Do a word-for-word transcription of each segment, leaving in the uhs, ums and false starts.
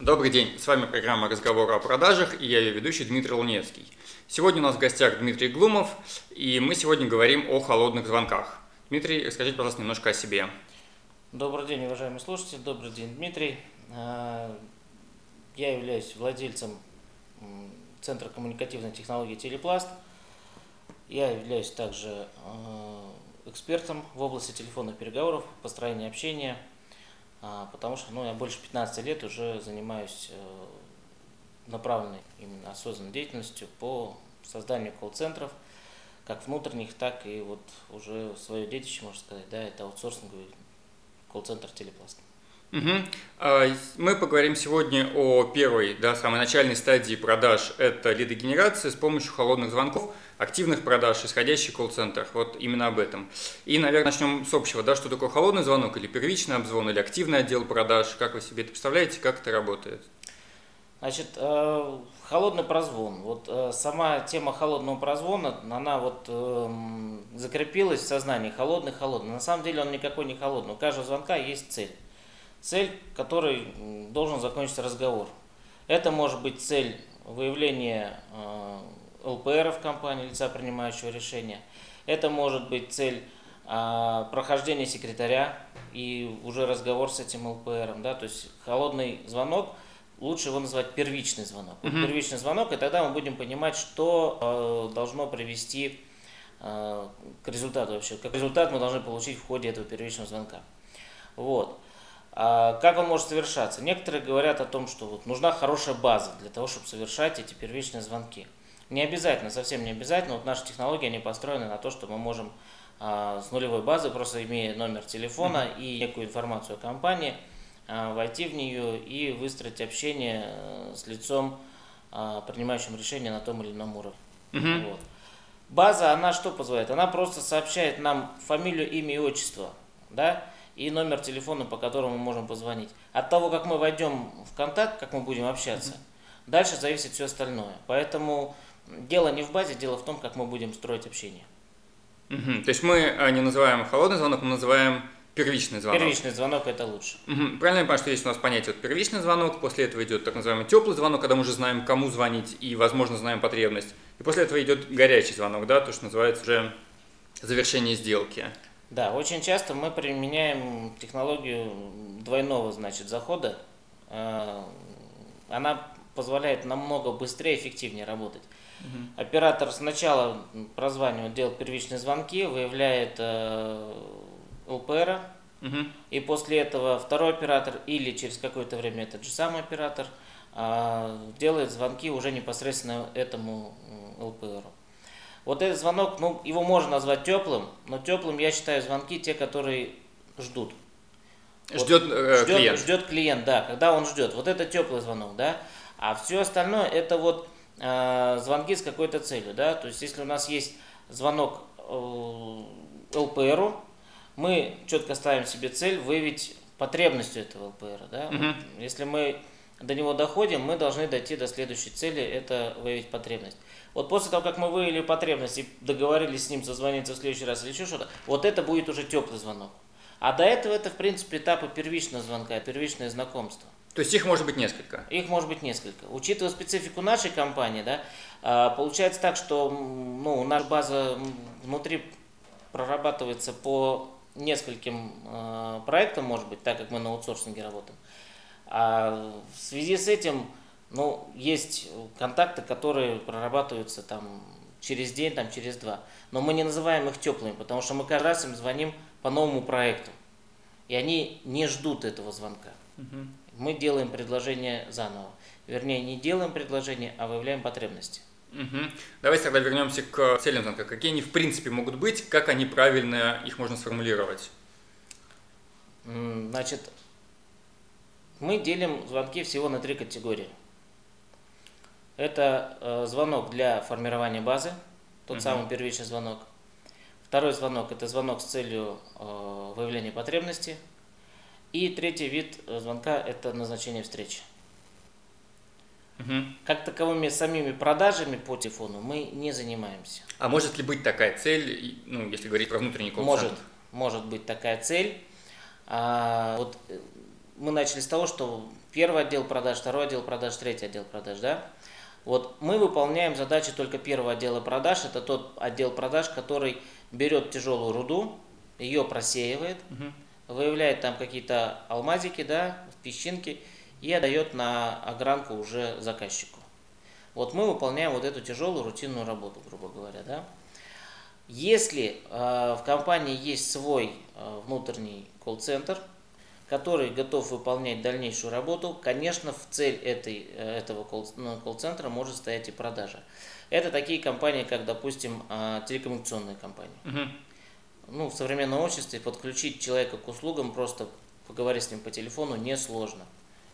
Добрый день, с вами программа «Разговоры о продажах» и я ее ведущий Дмитрий Луневский. Сегодня у нас в гостях Дмитрий Глумов, и мы сегодня говорим о холодных звонках. Дмитрий, расскажите, пожалуйста, немножко о себе. Добрый день, уважаемые слушатели, добрый день, Дмитрий. Я являюсь владельцем Центра коммуникативной технологии «Телепласт». Я являюсь также экспертом в области телефонных переговоров, построения общения. Потому что ну, я больше пятнадцати лет уже занимаюсь направленной, именно осознанной деятельностью по созданию колл-центров, как внутренних, так и вот уже свое детище, можно сказать, да, это аутсорсинговый колл-центр Телепласт. Угу. Мы поговорим сегодня о первой, да, самой начальной стадии продаж – это лидогенерация с помощью холодных звонков, активных продаж, исходящих в колл-центрах, вот именно об этом. И, наверное, начнем с общего, да, что такое холодный звонок или первичный обзвон, или активный отдел продаж, как вы себе это представляете, как это работает? Значит, холодный прозвон, вот сама тема холодного прозвона, она вот закрепилась в сознании, холодный, холодный, на самом деле он никакой не холодный, у каждого звонка есть цель. Цель, которой должен закончиться разговор. Это может быть цель выявления ЛПР в компании, лица принимающего решения. Это может быть цель прохождения секретаря и уже разговор с этим ЛПРом. Да? То есть холодный звонок, лучше его назвать первичный звонок. Угу. Первичный звонок, и тогда мы будем понимать, что должно привести к результату вообще. Как результат мы должны получить в ходе этого первичного звонка. Вот. Как он может совершаться? Некоторые говорят о том, что вот нужна хорошая база для того, чтобы совершать эти первичные звонки. Не обязательно, совсем не обязательно. Вот наши технологии, они построены на то, что мы можем а, с нулевой базы, просто имея номер телефона mm-hmm. и некую информацию о компании, а, войти в нее и выстроить общение с лицом, а, принимающим решение на том или ином уровне. Mm-hmm. Вот. База, она что позволяет? Она просто сообщает нам фамилию, имя и отчество, да? И номер телефона, по которому мы можем позвонить. От того, как мы войдем в контакт, как мы будем общаться, mm-hmm. дальше зависит все остальное. Поэтому дело не в базе, дело в том, как мы будем строить общение. Mm-hmm. То есть мы не называем холодный звонок, мы называем первичный звонок. Первичный звонок – это лучше. Mm-hmm. Правильно я понимаю, что есть у нас понятие вот, первичный звонок, после этого идет так называемый теплый звонок, когда мы уже знаем, кому звонить и, возможно, знаем потребность. И после этого идет горячий звонок, да, то, что называется уже завершение сделки. Да, очень часто мы применяем технологию двойного, значит, захода. Она позволяет намного быстрее и эффективнее работать. Угу. Оператор сначала прозванивает, делает первичные звонки, выявляет э, ЛПР, угу. и после этого второй оператор или через какое-то время этот же самый оператор э, делает звонки уже непосредственно этому ЛПР. Вот этот звонок, ну, его можно назвать теплым, но теплым я считаю звонки те, которые ждут. Ждет, вот, э, ждет клиент. Ждет клиент, да, когда он ждет. Вот это теплый звонок, да. А все остальное это вот э, звонки с какой-то целью, да. То есть, если у нас есть звонок э, ЛПРу, мы четко ставим себе цель выявить потребность этого ЛПРа, да. Угу. Если мы до него доходим, мы должны дойти до следующей цели, это выявить потребность. Вот после того, как мы выявили потребность и договорились с ним созвониться в следующий раз или еще что-то, вот это будет уже теплый звонок. А до этого это, в принципе, этапы первичного звонка, первичное знакомство. То есть их может быть несколько? Их может быть несколько. Учитывая специфику нашей компании, да, получается так, что ну, наша база внутри прорабатывается по нескольким э, проектам, может быть, так как мы на аутсорсинге работаем. А в связи с этим, ну, есть контакты, которые прорабатываются там через день, там через два. Но мы не называем их теплыми, потому что мы каждый раз им звоним по новому проекту. И они не ждут этого звонка. Угу. Мы делаем предложение заново. Вернее, не делаем предложение, а выявляем потребности. Угу. Давайте тогда вернемся к целям звонка. Какие они в принципе могут быть, как они правильно их можно сформулировать? Значит, мы делим звонки всего на три категории. Это э, звонок для формирования базы, тот uh-huh. самый первичный звонок. Второй звонок – это звонок с целью э, выявления потребности. И третий вид звонка – это назначение встречи. Uh-huh. Как таковыми самими продажами по телефону мы не занимаемся. А может ли быть такая цель, ну, если говорить про внутренний колл-центр? Может, может быть такая цель. А, вот, мы начали с того, что первый отдел продаж, второй отдел продаж, третий отдел продаж, да? Вот мы выполняем задачи только первого отдела продаж. Это тот отдел продаж, который берет тяжелую руду, ее просеивает, угу. выявляет там какие-то алмазики, да, песчинки и отдает на огранку уже заказчику. Вот мы выполняем вот эту тяжелую рутинную работу, грубо говоря, да? Если э, в компании есть свой э, внутренний колл-центр, который готов выполнять дальнейшую работу, конечно, в цель этой, этого колл-центра может стоять и продажа. Это такие компании, как, допустим, телекоммуникационные компании. Uh-huh. Ну, в современном обществе подключить человека к услугам, просто поговорить с ним по телефону, несложно.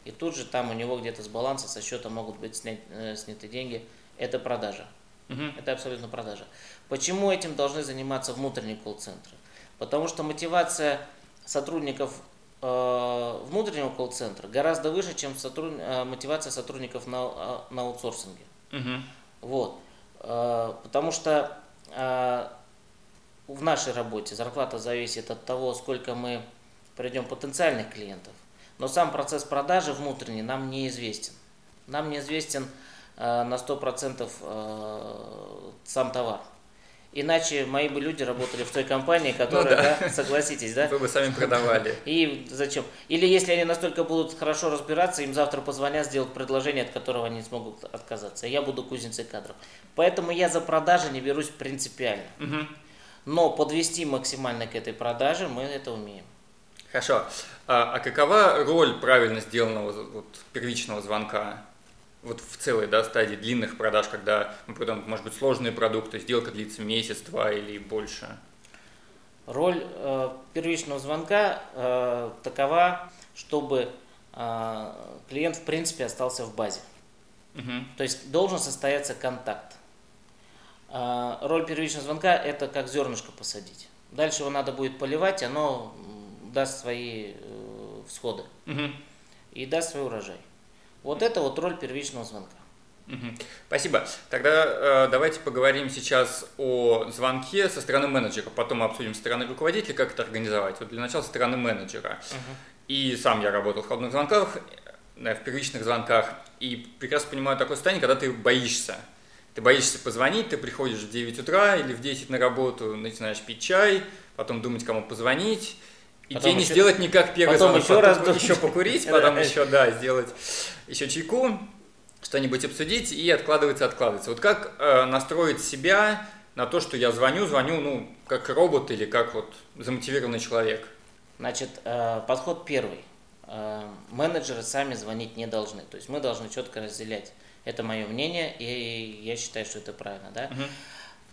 И тут же там у него где-то с баланса, со счета могут быть снять, э, сняты деньги. Это продажа. Uh-huh. Это абсолютно продажа. Почему этим должны заниматься внутренние колл-центры? Потому что мотивация сотрудников внутреннего колл-центра гораздо выше, чем сотруд... мотивация сотрудников на, на аутсорсинге. Uh-huh. Вот. Потому что в нашей работе зарплата зависит от того, сколько мы придем потенциальных клиентов. Но сам процесс продажи внутренний нам неизвестен. Нам неизвестен на сто процентов сам товар. Иначе мои бы люди работали в той компании, которая, ну, да. Да, согласитесь, да? Вы бы сами продавали. И зачем? Или если они настолько будут хорошо разбираться, им завтра позвонят, сделают предложение, от которого они не смогут отказаться. Я буду кузницей кадров. Поэтому я за продажи не берусь принципиально. Угу. Но подвести максимально к этой продаже мы это умеем. Хорошо. А, а какова роль правильно сделанного вот, первичного звонка? Вот в целой, да, стадии длинных продаж, когда мы продаем, может быть, сложные продукты, сделка длится месяц, два или больше? Роль э, первичного звонка э, такова, чтобы э, клиент, в принципе, остался в базе. Угу. То есть должен состояться контакт. Э, роль первичного звонка – это как зернышко посадить. Дальше его надо будет поливать, оно даст свои э, всходы, угу. и даст свой урожай. Вот это вот роль первичного звонка. Угу. Спасибо. Тогда э, давайте поговорим сейчас о звонке со стороны менеджера, потом обсудим со стороны руководителя, как это организовать. Вот для начала со стороны менеджера. Угу. И сам я работал в холодных звонках, в первичных звонках, и прекрасно понимаю такое состояние, когда ты боишься. Ты боишься позвонить, ты приходишь в девять утра или в десять на работу, начинаешь пить чай, потом думать, кому позвонить. И потом день еще, не сделать никак первый потом звонок, еще потом раз еще покурить, потом еще, да, сделать еще чайку, что-нибудь обсудить, и откладывается, откладывается. Вот как э, настроить себя на то, что я звоню, звоню, ну, как робот или как вот замотивированный человек? Значит, э, подход первый. Э, менеджеры сами звонить не должны. То есть мы должны четко разделять. Это мое мнение, и я считаю, что это правильно, да? Угу.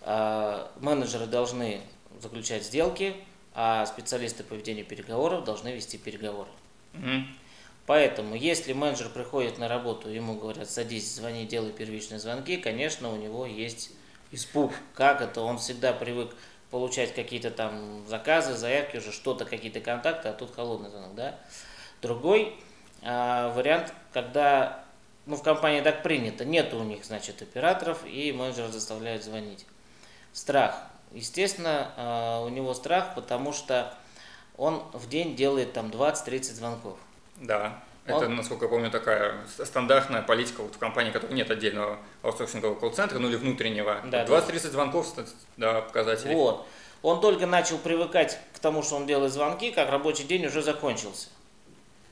Э, менеджеры должны заключать сделки, а специалисты по ведению переговоров должны вести переговоры. Mm-hmm. Поэтому, если менеджер приходит на работу, ему говорят, садись, звони, делай первичные звонки, конечно, у него есть испуг. Как это? Он всегда привык получать какие-то там заказы, заявки, уже что-то, какие-то контакты, а тут холодный звонок, да? Другой э, вариант, когда, ну, в компании так принято, нет у них, значит, операторов, и менеджер заставляют звонить. Страх. Естественно, у него страх, потому что он в день делает там двадцать-тридцать звонков. Да, он... это, насколько я помню, такая стандартная политика вот в компании, в которой нет отдельного аутсорсингового колл-центра, ну или внутреннего. Да, двадцать-тридцать да. звонков, да, показателей. Вот. Он только начал привыкать к тому, что он делает звонки, как рабочий день уже закончился.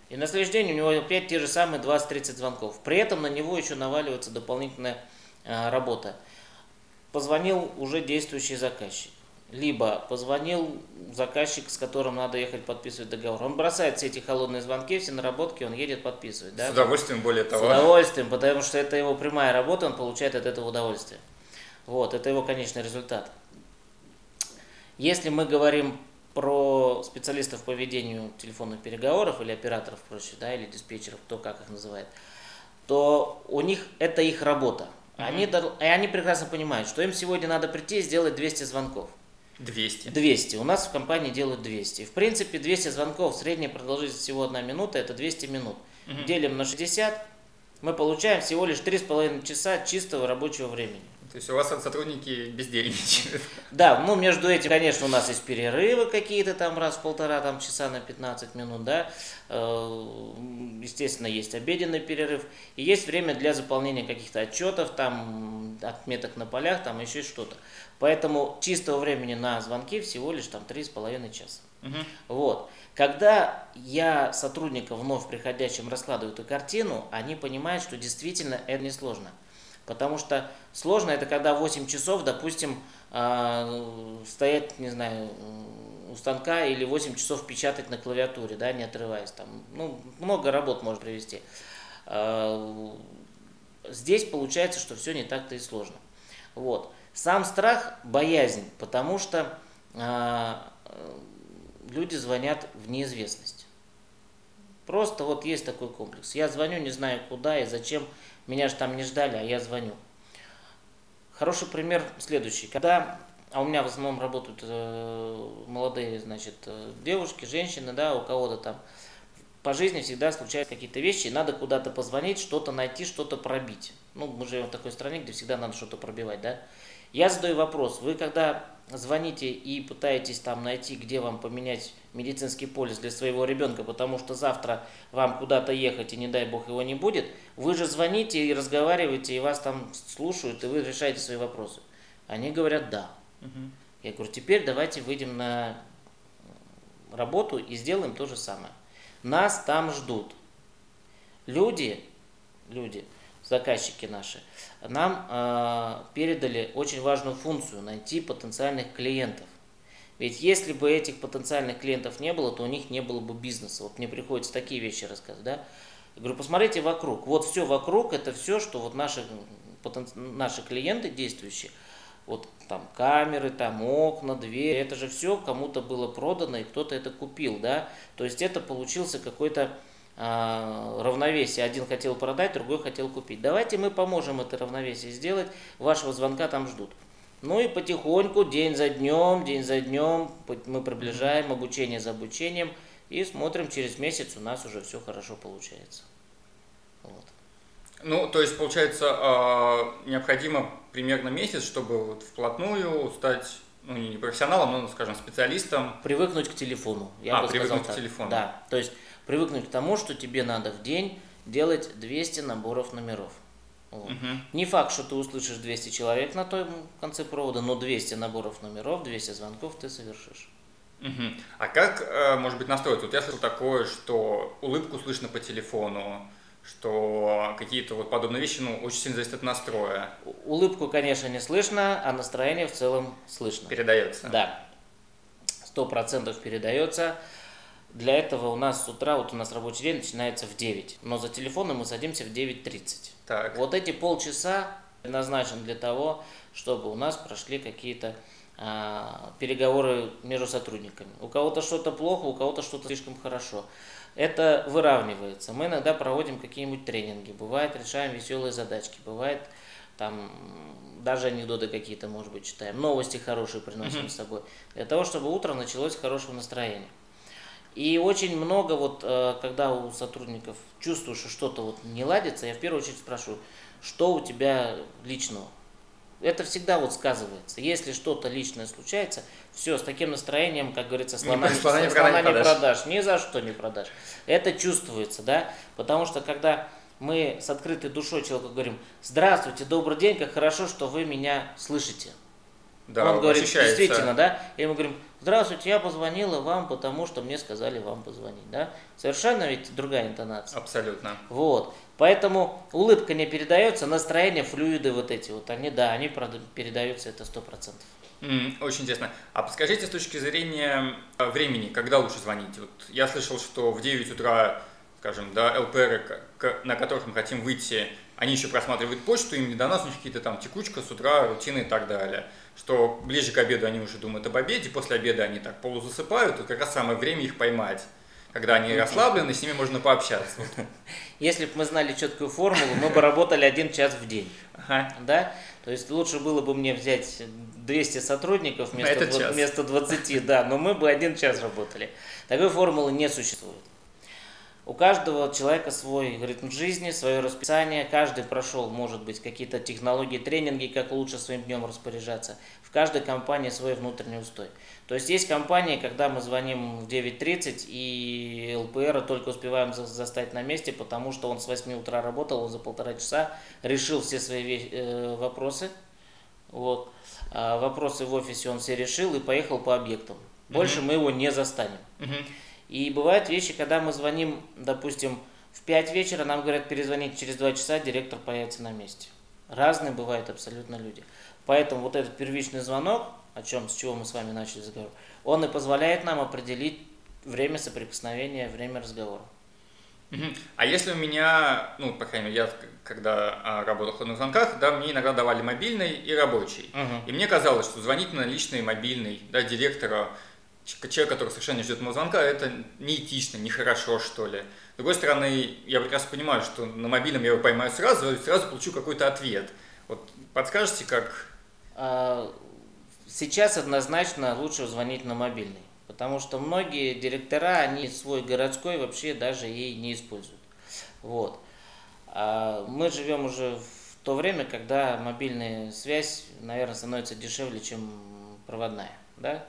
И на следующий день у него опять те же самые двадцать-тридцать звонков. При этом на него еще наваливается дополнительная э, работа. Позвонил уже действующий заказчик, либо позвонил заказчик, с которым надо ехать подписывать договор. Он бросает все эти холодные звонки, все наработки, он едет подписывать. Да? С удовольствием, более того. С удовольствием, потому что это его прямая работа, он получает от этого удовольствие. Вот, это его конечный результат. Если мы говорим про специалистов по ведению телефонных переговоров или операторов, проще, да, или диспетчеров, кто как их называет, то у них это их работа. Они, mm-hmm. они прекрасно понимают, что им сегодня надо прийти и сделать двести звонков. двести? двести. У нас в компании делают двести. В принципе, двести звонков, средняя продолжительность всего одна минута, это двести минут. Mm-hmm. Делим на шестьдесят, мы получаем всего лишь три с половиной часа чистого рабочего времени. То есть у вас сотрудники бездельничают. Да, ну между этим, конечно, у нас есть перерывы какие-то там раз в полтора там, часа на пятнадцать минут, да. Естественно, есть обеденный перерыв. И есть время для заполнения каких-то отчетов, там, отметок на полях, там еще что-то. Поэтому чистого времени на звонки всего лишь там три с половиной часа. Угу. Вот. Когда я сотрудникам вновь приходящим раскладываю эту картину, они понимают, что действительно это несложно. Потому что сложно это когда восемь часов, допустим, э, стоять, не знаю, у станка или восемь часов печатать на клавиатуре, да, не отрываясь. Там, ну, много работ можно привести. Э, здесь получается, что все не так-то и сложно. Вот. Сам страх – боязнь, потому что э, люди звонят в неизвестность. Просто вот есть такой комплекс. Я звоню, не знаю куда и зачем. Меня же там не ждали, а я звоню. Хороший пример следующий. Когда, а у меня в основном работают э, молодые, значит, э, девушки, женщины, да, у кого-то там по жизни всегда случаются какие-то вещи, и надо куда-то позвонить, что-то найти, что-то пробить. Ну, мы живем в такой стране, где всегда надо что-то пробивать, да. Я задаю вопрос. Вы когда звоните и пытаетесь там найти, где вам поменять медицинский полис для своего ребенка, потому что завтра вам куда-то ехать и не дай бог его не будет, вы же звоните и разговариваете, и вас там слушают, и вы решаете свои вопросы. Они говорят «да». Угу. Я говорю, теперь давайте выйдем на работу и сделаем то же самое. Нас там ждут. Люди, люди, заказчики наши, нам э, передали очень важную функцию – найти потенциальных клиентов. Ведь если бы этих потенциальных клиентов не было, то у них не было бы бизнеса. Вот мне приходится такие вещи рассказывать. Да? Я говорю, посмотрите вокруг. Вот все вокруг – это все, что вот наши, потен... наши клиенты действующие, вот там камеры, там окна, двери, это же все кому-то было продано и кто-то это купил. Да? То есть это получился какой-то равновесие. Один хотел продать, другой хотел купить. Давайте мы поможем это равновесие сделать. Вашего звонка там ждут. Ну и потихоньку, день за днем, день за днем, мы приближаем обучение за обучением и смотрим, через месяц у нас уже все хорошо получается. Вот. Ну, то есть, получается, необходимо примерно месяц, чтобы вот вплотную стать, ну, не профессионалом, но, скажем, специалистом. Привыкнуть к телефону. Я а, бы привыкнуть сказал, к телефону. Да, то есть привыкнуть к тому, что тебе надо в день делать двести наборов номеров. Вот. Угу. Не факт, что ты услышишь двести человек на том конце провода, но двести наборов номеров, двести звонков ты совершишь. Угу. А как, может быть, настроиться? Вот я слышал такое, что улыбку слышно по телефону, что какие-то вот подобные вещи, ну, очень сильно зависят от настроя. Улыбку, конечно, не слышно, а настроение в целом слышно. Передается. Да, сто процентов передается. Для этого у нас с утра, вот у нас рабочий день начинается в девять, но за телефоном мы садимся в девять тридцать. Так. Вот эти полчаса предназначены для того, чтобы у нас прошли какие-то э, переговоры между сотрудниками. У кого-то что-то плохо, у кого-то что-то слишком хорошо. Это выравнивается. Мы иногда проводим какие-нибудь тренинги, бывает решаем веселые задачки, бывает там даже анекдоты какие-то, может быть, читаем, новости хорошие приносим mm-hmm. с собой, для того, чтобы утро началось с хорошего настроения. И очень много, вот, когда у сотрудников чувствуешь, что что-то вот не ладится, я в первую очередь спрашиваю, что у тебя личного. Это всегда вот сказывается. Если что-то личное случается, все, с таким настроением, как говорится, слона не, слона не, слона не продашь. продашь, ни за что не продашь. Это чувствуется, да, потому что когда мы с открытой душой человеку говорим, здравствуйте, добрый день, как хорошо, что вы меня слышите. Да, он говорит, ощущается. Действительно, да, и мы говорим, здравствуйте, я позвонила вам, потому что мне сказали вам позвонить, да, совершенно ведь другая интонация. Абсолютно. Вот, поэтому улыбка не передается, настроение, флюиды вот эти вот, они, да, они передаются, это сто процентов. Mm, очень интересно. А подскажите с точки зрения времени, когда лучше звонить? Вот я слышал, что в девять утра, скажем, да, ЛПР, на которых мы хотим выйти, они еще просматривают почту, им не до нас, у них какие-то там текучка с утра, рутины и так далее. Что ближе к обеду они уже думают об обеде, после обеда они так полузасыпают, и как раз самое время их поймать, когда они расслаблены, с ними можно пообщаться. Если бы мы знали четкую формулу, мы бы работали один час в день. Ага. Да? То есть лучше было бы мне взять двести сотрудников вместо, вместо двадцати, да, но мы бы один час работали. Такой формулы не существует. У каждого человека свой ритм жизни, свое расписание. Каждый прошел, может быть, какие-то технологии, тренинги, как лучше своим днем распоряжаться. В каждой компании свой внутренний устой. То есть есть компании, когда мы звоним в девять тридцать и ЛПРа только успеваем застать на месте, потому что он с восьми утра работал, он за полтора часа решил все свои вопросы. Вот. А вопросы в офисе он все решил и поехал по объектам. Больше mm-hmm. мы его не застанем. Mm-hmm. И бывают вещи, когда мы звоним, допустим, в пять вечера, нам говорят перезвонить через два часа, директор появится на месте. Разные бывают абсолютно люди. Поэтому вот этот первичный звонок, о чем, с чего мы с вами начали разговор, он и позволяет нам определить время соприкосновения, время разговора. Uh-huh. А если у меня, ну, по крайней мере, я когда работал в холодных звонках, да, мне иногда давали мобильный и рабочий. Uh-huh. И мне казалось, что звонить на личный мобильный, да, директора, человек, который совершенно не ждет моего звонка, это неэтично, нехорошо, что ли. С другой стороны, я прекрасно понимаю, что на мобильном я его поймаю сразу и сразу получу какой-то ответ. Вот подскажете, как? Сейчас однозначно лучше звонить на мобильный, потому что многие директора, они свой городской вообще даже и не используют. Вот. Мы живем уже в то время, когда мобильная связь, наверное, становится дешевле, чем проводная, да?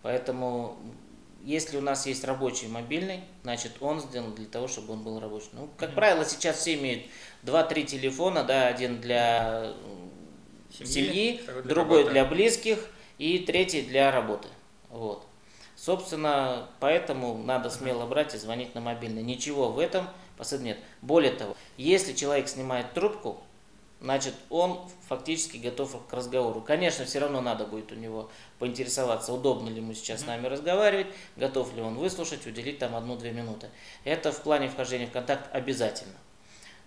Поэтому, если у нас есть рабочий мобильный, значит, он сделан для того, чтобы он был рабочий. Ну, как mm-hmm. правило, сейчас все имеют два-три телефона, да, один для семьи, семьи для другой работы. Для близких и третий для работы. Вот. Собственно, поэтому надо смело брать и звонить на мобильный. Ничего в этом посыл нет. Более того, если человек снимает трубку, значит, он фактически готов к разговору. Конечно, все равно надо будет у него поинтересоваться, удобно ли ему сейчас с нами разговаривать, готов ли он выслушать, уделить там одну-две минуты. Это в плане вхождения в контакт обязательно.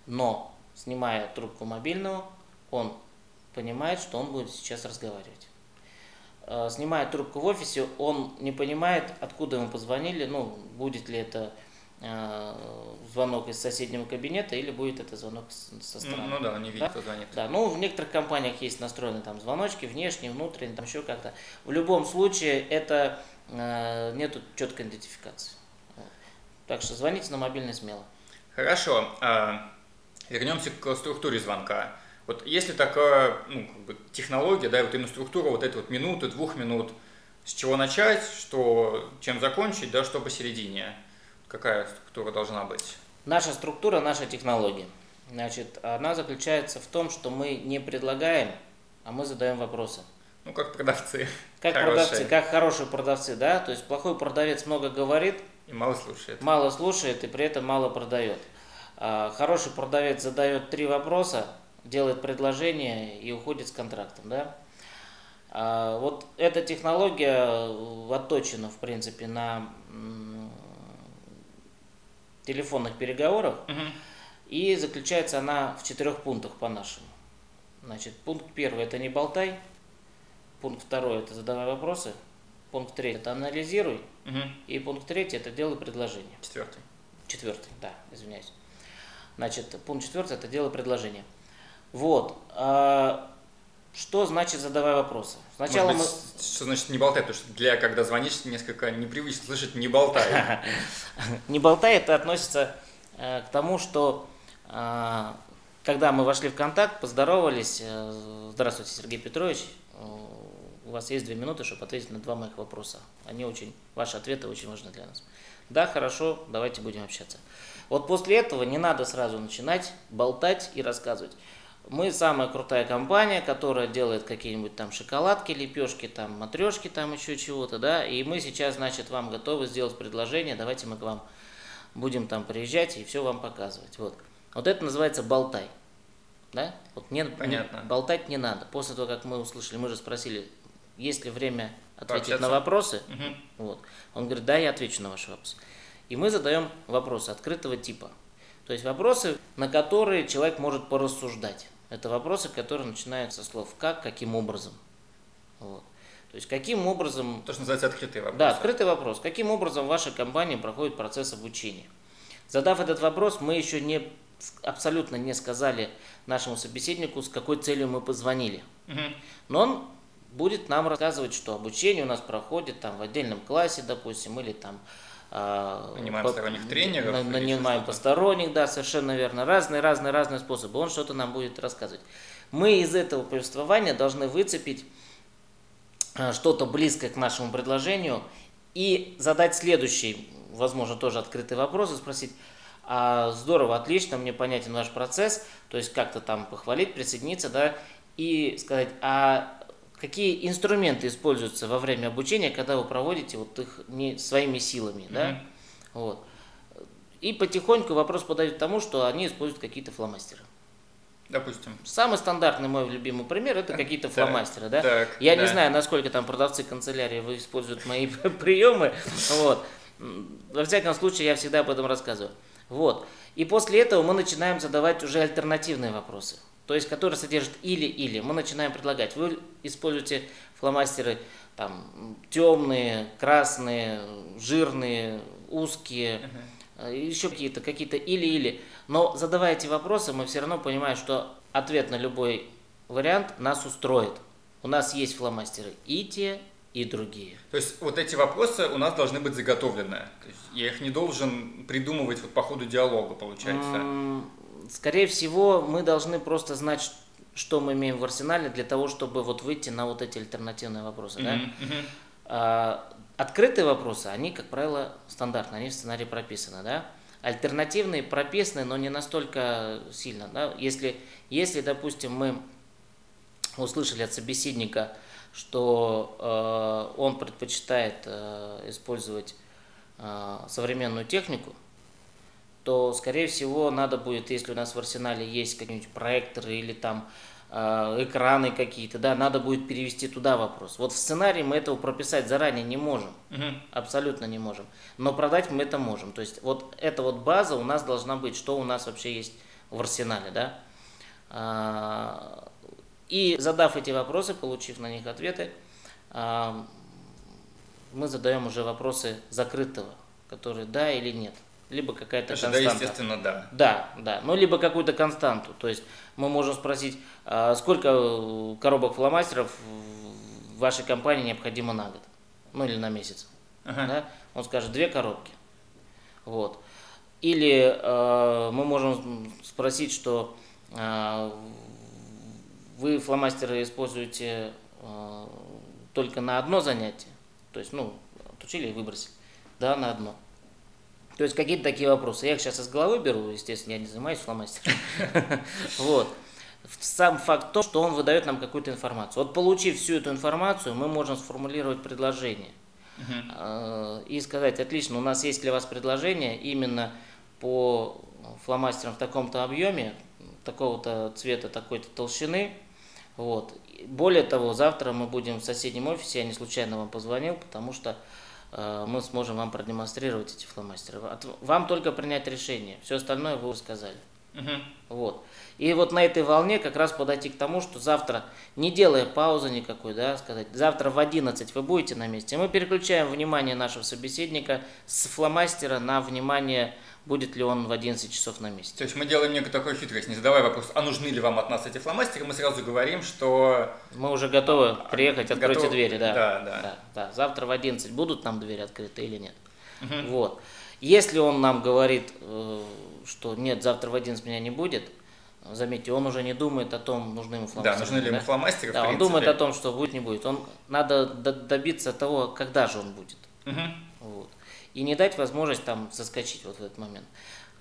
Но, снимая трубку мобильного, он понимает, что он будет сейчас разговаривать. Снимая трубку в офисе, он не понимает, откуда ему позвонили, ну, будет ли это звонок из соседнего кабинета или будет это звонок со стороны. Ну, ну да, не видит, кто звонит. Да, ну в некоторых компаниях есть настроены там звоночки, внешние, внутренние, там еще как-то. В любом случае это э, нету четкой идентификации. Так что звоните на мобильный смело. Хорошо. Вернемся к структуре звонка. Вот если такая, ну, как бы технология, да, вот именно структура вот этой вот минуты, двух минут, с чего начать, что, чем закончить, да, что посередине. Какая структура должна быть? Наша структура, наша технология. Значит, она заключается в том, что мы не предлагаем, а мы задаем вопросы. Ну, как продавцы. Как хорошие. продавцы, как хорошие продавцы, да? То есть плохой продавец много говорит. И мало слушает. Мало слушает и при этом мало продает. Хороший продавец задает три вопроса, делает предложение и уходит с контрактом, да? Вот эта технология отточена, в принципе, на телефонных переговорах, uh-huh. и заключается она в четырех пунктах по-нашему. Значит, пункт первый – это не болтай, пункт второй – это задавай вопросы, пункт третий – это анализируй, uh-huh. и пункт третий – это делай предложение. Четвертый. Четвертый, да, извиняюсь. Значит, пункт четвертый – это делай предложение. Вот. Что значит задавай вопросы? Сначала быть, мы... Что значит не болтай? Потому что для когда звонишь, несколько непривычно слышать не болтай. Не болтай, это относится к тому, что когда мы вошли в контакт, поздоровались. Здравствуйте, Сергей Петрович. У вас есть две минуты, чтобы ответить на два моих вопроса. Они очень, ваши ответы очень важны для нас. Да, хорошо, давайте будем общаться. Вот после этого не надо сразу начинать болтать и рассказывать. Мы самая крутая компания, которая делает какие-нибудь там шоколадки, лепешки, там матрешки, там еще чего-то, да, и мы сейчас, значит, вам готовы сделать предложение, давайте мы к вам будем там приезжать и все вам показывать, вот. Вот это называется болтай, да, вот не, понятно. Не, болтать не надо. После того, как мы услышали, мы же спросили, есть ли время ответить Вообще-то. на вопросы, угу. вот, он говорит, да, я отвечу на ваши вопросы. И мы задаем вопросы открытого типа. То есть вопросы, на которые человек может порассуждать. Это вопросы, которые начинаются со слов «как», «каким образом». Вот. То есть каким образом… То, что называется открытый вопрос. Да, открытый вопрос. Каким образом ваша компания проходит процесс обучения? Задав этот вопрос, мы еще не, абсолютно не сказали нашему собеседнику, с какой целью мы позвонили. Угу. Но он будет нам рассказывать, что обучение у нас проходит там, в отдельном классе, допустим, или там… Нанимаем по... посторонних тренеров. Нанимаем посторонних, да, совершенно верно. Разные, разные, разные способы. Он что-то нам будет рассказывать. Мы из этого повествования должны выцепить что-то близкое к нашему предложению и задать следующий, возможно, тоже открытый вопрос и спросить: а, здорово, отлично, мне понятен ваш процесс, то есть как-то там похвалить, присоединиться, да, и сказать, а какие инструменты используются во время обучения, когда вы проводите вот их не своими силами, mm-hmm. да, вот. И потихоньку вопрос подойдет к тому, что они используют какие-то фломастеры. Допустим. Самый стандартный мой любимый пример – это какие-то фломастеры, да? Так, Я да. не знаю, насколько там продавцы канцелярии используют мои приемы, вот. Во всяком случае, я всегда об этом рассказываю. Вот. И после этого мы начинаем задавать уже альтернативные вопросы, то есть которые содержат или-или. Мы начинаем предлагать. Вы используете фломастеры там, темные, красные, жирные, узкие, uh-huh. еще какие-то, какие-то или-или. Но задавая эти вопросы, мы все равно понимаем, что ответ на любой вариант нас устроит. У нас есть фломастеры и те, и другие. То есть вот эти вопросы у нас должны быть заготовлены. То есть я их не должен придумывать вот по ходу диалога, получается. Скорее всего, мы должны просто знать, что мы имеем в арсенале для того, чтобы вот выйти на вот эти альтернативные вопросы. Mm-hmm. Да? Mm-hmm. А, открытые вопросы, они, как правило, стандартные, они в сценарии прописаны. Да? Альтернативные прописаны, но не настолько сильно. Да? Если, если, допустим, мы услышали от собеседника, что э, он предпочитает э, использовать э, современную технику, то, скорее всего, надо будет, если у нас в арсенале есть какие-нибудь проекторы или там э, экраны какие-то, да, надо будет перевести туда вопрос. Вот в сценарии мы этого прописать заранее не можем, угу. абсолютно не можем, но продать мы это можем. То есть вот эта вот база у нас должна быть, что у нас вообще есть в арсенале, да. А- И задав эти вопросы, получив на них ответы, мы задаем уже вопросы закрытого, которые да или нет, либо какая-то константа. Да, естественно, да. Да, да, ну либо какую-то константу. То есть мы можем спросить, сколько коробок фломастеров в вашей компании необходимо на год, ну или на месяц. Ага. Да? Он скажет две коробки. Вот. Или мы можем спросить, что вы фломастеры используете э, только на одно занятие, то есть, ну, отучили и выбросили, да, на одно. То есть какие-то такие вопросы. Я их сейчас из головы беру, естественно, я не занимаюсь фломастером. Вот. Сам факт то, что он выдает нам какую-то информацию. Вот получив всю эту информацию, мы можем сформулировать предложение и сказать: отлично, у нас есть для вас предложение именно по фломастерам в таком-то объеме, такого-то цвета, такой-то толщины. Вот. Более того, завтра мы будем в соседнем офисе, я не случайно вам позвонил, потому что э, мы сможем вам продемонстрировать эти фломастеры. От, вам только принять решение, все остальное вы рассказали. Uh-huh. Вот. И вот на этой волне как раз подойти к тому, что завтра, не делая паузы никакой, да, сказать, завтра в одиннадцать вы будете на месте. Мы переключаем внимание нашего собеседника с фломастера на внимание, будет ли он в одиннадцать часов на месте. То есть мы делаем некую такую хитрость, не задавая вопрос, а нужны ли вам от нас эти фломастеры, мы сразу говорим, что... Мы уже готовы приехать, откройте готовы... двери. Да. Да, да. Да, да. Завтра в одиннадцать будут нам двери открыты или нет. Uh-huh. Вот. Если он нам говорит, что нет, завтра в одиннадцать меня не будет, заметьте, он уже не думает о том, нужны ему фломастеры. Да, нужны ли ему да? фломастеры, да, в принципе. Он думает о том, что будет, не будет. Он, надо добиться того, когда же он будет. Угу. Вот. И не дать возможность там соскочить вот в этот момент.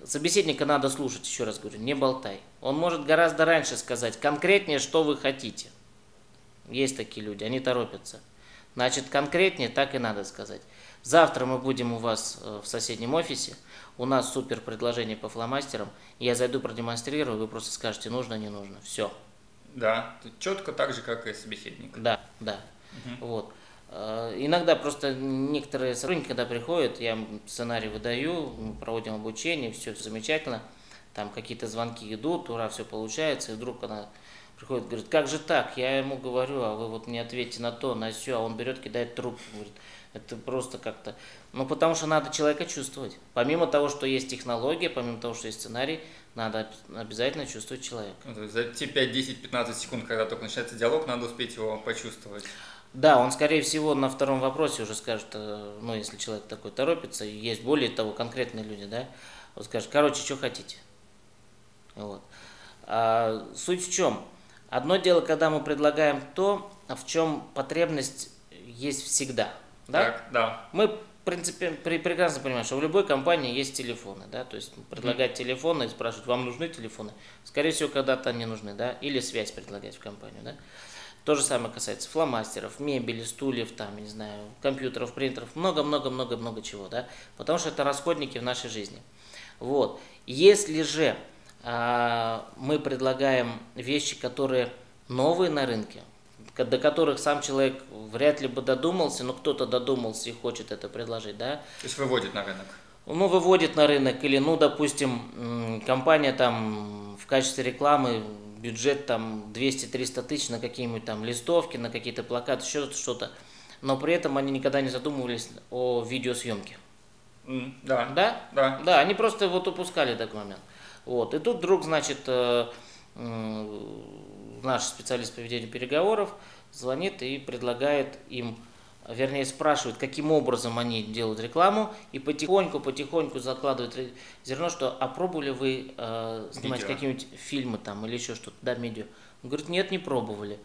Собеседника надо слушать, еще раз говорю, не болтай. Он может гораздо раньше сказать конкретнее, что вы хотите. Есть такие люди, они торопятся. Значит, конкретнее так и надо сказать. Завтра мы будем у вас в соседнем офисе, у нас супер предложение по фломастерам, я зайду продемонстрирую, вы просто скажете, нужно, не нужно, все. Да, четко так же, как и собеседник. Да, да, угу. Вот. Иногда просто некоторые сотрудники, когда приходят, я сценарий выдаю, мы проводим обучение, все замечательно, там какие-то звонки идут, ура, все получается, и вдруг она... Приходит, говорит, как же так? Я ему говорю, а вы вот мне ответьте на то, на сё, а он берет, кидает трубку. Говорит, это просто как-то... Ну, потому что надо человека чувствовать. Помимо того, что есть технология, помимо того, что есть сценарий, надо обязательно чувствовать человека. За те пять, десять, пятнадцать секунд, когда только начинается диалог, надо успеть его почувствовать. Да, он, скорее всего, на втором вопросе уже скажет, ну, если человек такой торопится, и есть более того, конкретные люди, да, вот скажет, короче, что хотите. Вот. А суть в чем? Одно дело, когда мы предлагаем то, в чем потребность есть всегда. Да? Так, да. Мы в принципе прекрасно понимаем, что в любой компании есть телефоны, да, то есть предлагать mm-hmm. телефоны и спрашивать, вам нужны телефоны, скорее всего, когда-то они нужны, да, или связь предлагать в компанию, да. То же самое касается фломастеров, мебели, стульев, там, не знаю, компьютеров, принтеров, много-много-много-много чего, да, потому что это расходники в нашей жизни. Вот. Если же а, мы предлагаем вещи, которые новые на рынке, до которых сам человек вряд ли бы додумался, но кто-то додумался и хочет это предложить, да. То есть выводит на рынок? Ну, выводит на рынок, или, ну, допустим, компания там в качестве рекламы, бюджет там двести-триста тысяч на какие-нибудь там листовки, на какие-то плакаты, еще что-то, но при этом они никогда не задумывались о видеосъемке. Mm, да. Да? Да. Да, они просто вот упускали такой момент. Вот, и тут вдруг, значит, наш специалист по ведению переговоров звонит и предлагает им, вернее спрашивает, каким образом они делают рекламу, и потихоньку-потихоньку закладывают зерно, что а пробовали вы э, снимать видео, какие-нибудь фильмы там или еще что-то, да, медиа? Он говорит, нет, не пробовали.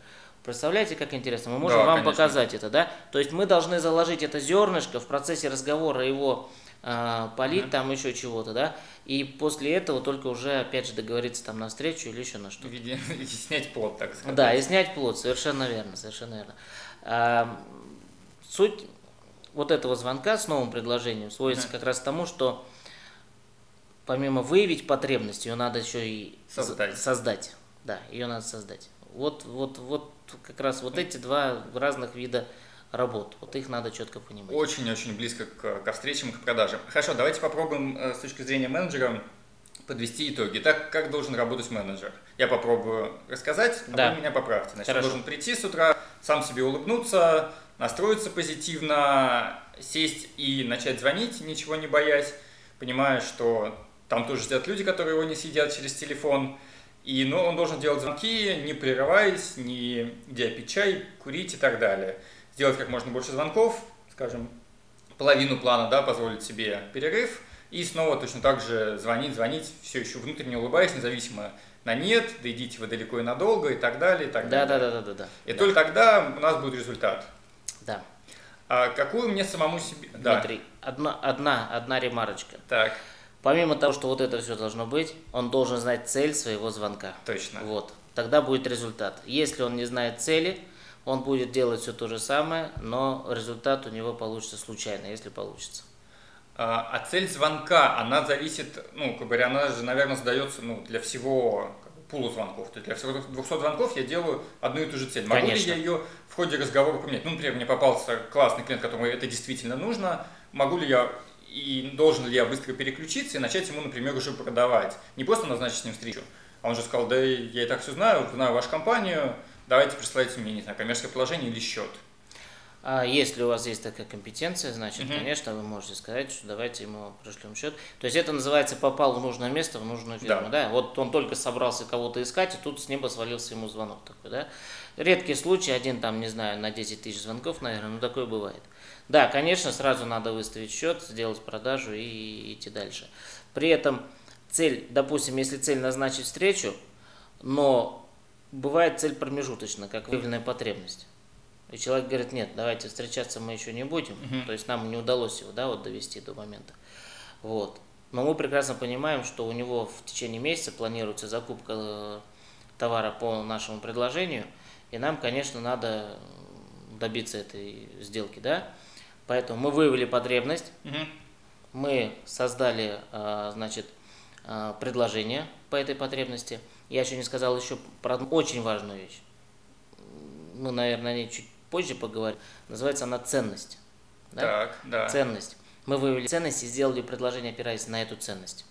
Представляете, как интересно, мы можем да, вам конечно. показать это, да? То есть мы должны заложить это зернышко в процессе разговора, его э, полить, mm-hmm. там еще чего-то, да? И после этого только уже, опять же, договориться там на встречу или еще на что-то. И снять плод, так сказать. Да, и снять плод, совершенно верно, совершенно верно. Суть вот этого звонка с новым предложением сводится mm-hmm. как раз к тому, что помимо выявить потребность, ее надо еще и создать. создать. Да, ее надо создать. Вот, вот, вот как раз вот mm-hmm. эти два разных вида работ. Вот их надо четко понимать. Очень-очень близко к, ко встречам и к продажам. Хорошо, давайте попробуем с точки зрения менеджера подвести итоги. Так, как должен работать менеджер? Я попробую рассказать, а да. вы меня поправьте. Значит, Хорошо. Он должен прийти с утра, сам себе улыбнуться, настроиться позитивно, сесть и начать звонить, ничего не боясь, понимая, что там тоже сидят люди, которые его не съедят через телефон. И ну, он должен делать звонки, не прерываясь, не идя пить чай, курить и так далее. Сделать как можно больше звонков, скажем, половину плана, да, позволить себе перерыв, и снова точно так же звонить, звонить, все еще внутренне улыбаясь, независимо на нет, да идите вы далеко и надолго, и так далее, и так да, далее. Да, да, да, да. И да. только тогда у нас будет результат. Да. А какую мне самому себе... Дмитрий, да. одна, одна, одна ремарочка. Так. Помимо того, что вот это все должно быть, он должен знать цель своего звонка. Точно. Вот. Тогда будет результат. Если он не знает цели, он будет делать все то же самое, но результат у него получится случайно, если получится. А, а цель звонка, она зависит, ну, как бы, она же, наверное, задается, ну, для всего... пулу звонков. То есть для всего двухсот звонков я делаю одну и ту же цель. Могу Конечно. ли я ее в ходе разговора поменять? Ну, например, мне попался классный клиент, которому это действительно нужно. Могу ли я и должен ли я быстро переключиться и начать ему, например, уже продавать? Не просто назначить с ним встречу. А он же сказал, да я и так все знаю, знаю вашу компанию, давайте присылайте мне, не знаю, коммерческое положение или счет. А если у вас есть такая компетенция, значит, mm-hmm. конечно, вы можете сказать, что давайте ему пришлем счет. То есть это называется «попал в нужное место, в нужную фирму». Да. Да? Вот он только собрался кого-то искать, и тут с неба свалился ему звонок такой. Да? Редкий случай, один там, не знаю, на десять тысяч звонков, наверное, но такое бывает. Да, конечно, сразу надо выставить счет, сделать продажу и идти дальше. При этом цель, допустим, если цель назначить встречу, но бывает цель промежуточная, как выявленная потребность. И человек говорит, нет, давайте встречаться мы еще не будем, uh-huh. то есть нам не удалось его, да, вот довести до момента. Вот. Но мы прекрасно понимаем, что у него в течение месяца планируется закупка товара по нашему предложению, и нам, конечно, надо добиться этой сделки, да. Поэтому мы выявили потребность, uh-huh. мы создали, значит, предложение по этой потребности. Я еще не сказал еще про очень важную вещь. Мы, наверное, о ней чуть позже поговорим. Называется она ценность. Да? Так, да. Ценность. Мы выявили ценность и сделали предложение, опираясь на эту ценность.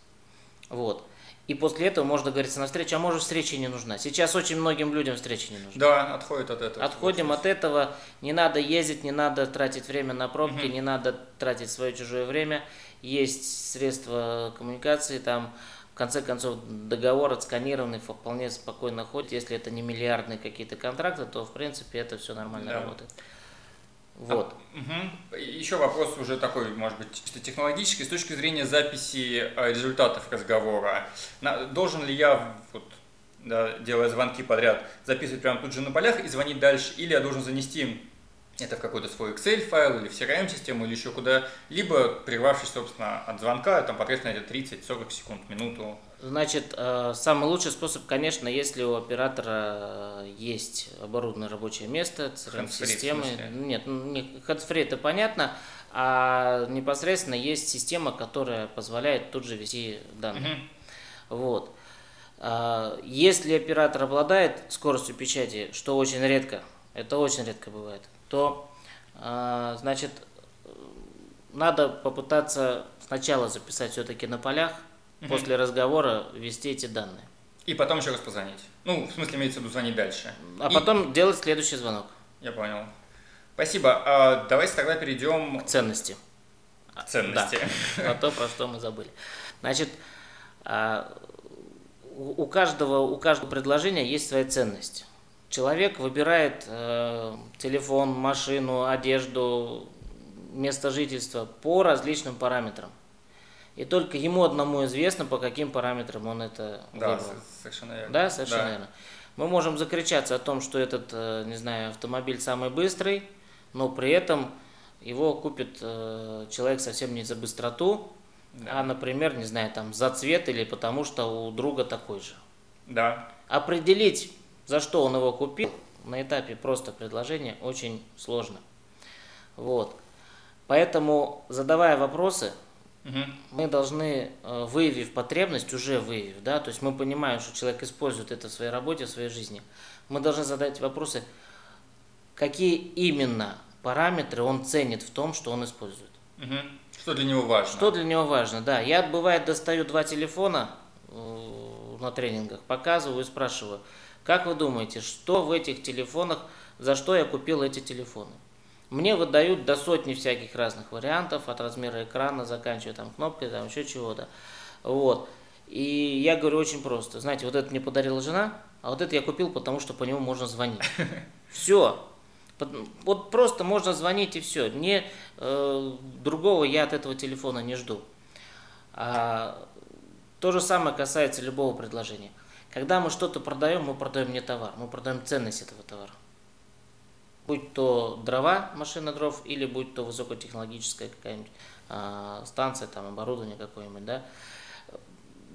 Вот. И после этого можно говорить на встречу, а может встреча не нужна. Сейчас очень многим людям встреча не нужна. Да, отходит от этого. Отходим от этого. Не надо ездить, не надо тратить время на пробки, угу. не надо тратить свое чужое время. Есть средства коммуникации, там, в конце концов, договор отсканированный вполне спокойно ходит. Если это не миллиардные какие-то контракты, то, в принципе, это все нормально да. работает. Вот. Угу. Еще вопрос уже такой, может быть, чисто технологический, с точки зрения записи результатов разговора. Должен ли я, вот, да, делая звонки подряд, записывать прямо тут же на полях и звонить дальше, или я должен занести им это в какой-то свой Excel-файл или в си ар эм-систему, или еще куда-либо, прервавшись, собственно, от звонка, там, потребно это тридцать-сорок секунд, минуту? Значит, самый лучший способ, конечно, если у оператора есть оборудованное рабочее место, си ар эм-системы. Нет, хэдфри это понятно, а непосредственно есть система, которая позволяет тут же вести данные. Угу. Вот. Если оператор обладает скоростью печати, что очень редко, это очень редко бывает, то, значит, надо попытаться сначала записать все-таки на полях, угу. после разговора ввести эти данные. И потом еще раз позвонить. Ну, в смысле, имеется в виду звонить дальше. А И... потом делать следующий звонок. Я понял. Спасибо. А давайте тогда перейдем... К ценности. К ценности. Да, про то, про что мы забыли. Значит, у каждого, у каждого предложения есть своя ценность. Человек выбирает э, телефон, машину, одежду, место жительства по различным параметрам. И только ему одному известно, по каким параметрам он это да, выбрал. Совершенно верно. Да, совершенно да. верно. Мы можем закричаться о том, что этот, э, не знаю, автомобиль самый быстрый, но при этом его купит э, человек совсем не за быстроту, да. а, например, не знаю, там, за цвет или потому что у друга такой же. Да. Определить, за что он его купил, на этапе просто предложения очень сложно. Вот. Поэтому, задавая вопросы, угу. мы должны, выявив потребность, уже выявив, да, то есть мы понимаем, что человек использует это в своей работе, в своей жизни, мы должны задать вопросы, какие именно параметры он ценит в том, что он использует. Угу. Что для него важно. Что для него важно, да. Я, бывает, достаю два телефона на тренингах, показываю и спрашиваю, как вы думаете, что в этих телефонах, за что я купил эти телефоны? Мне выдают до сотни всяких разных вариантов, от размера экрана, заканчивая там кнопкой, там еще чего-то. Вот. И я говорю очень просто. Знаете, вот это мне подарила жена, а вот это я купил, потому что по нему можно звонить. Все. Вот просто можно звонить и все. Мне, э, другого я от этого телефона не жду. А, то же самое касается любого предложения. Когда мы что-то продаем, мы продаем не товар, мы продаем ценность этого товара. Будь то дрова, машина дров, или будь то высокотехнологическая какая-нибудь э, станция, там, оборудование какое-нибудь, да,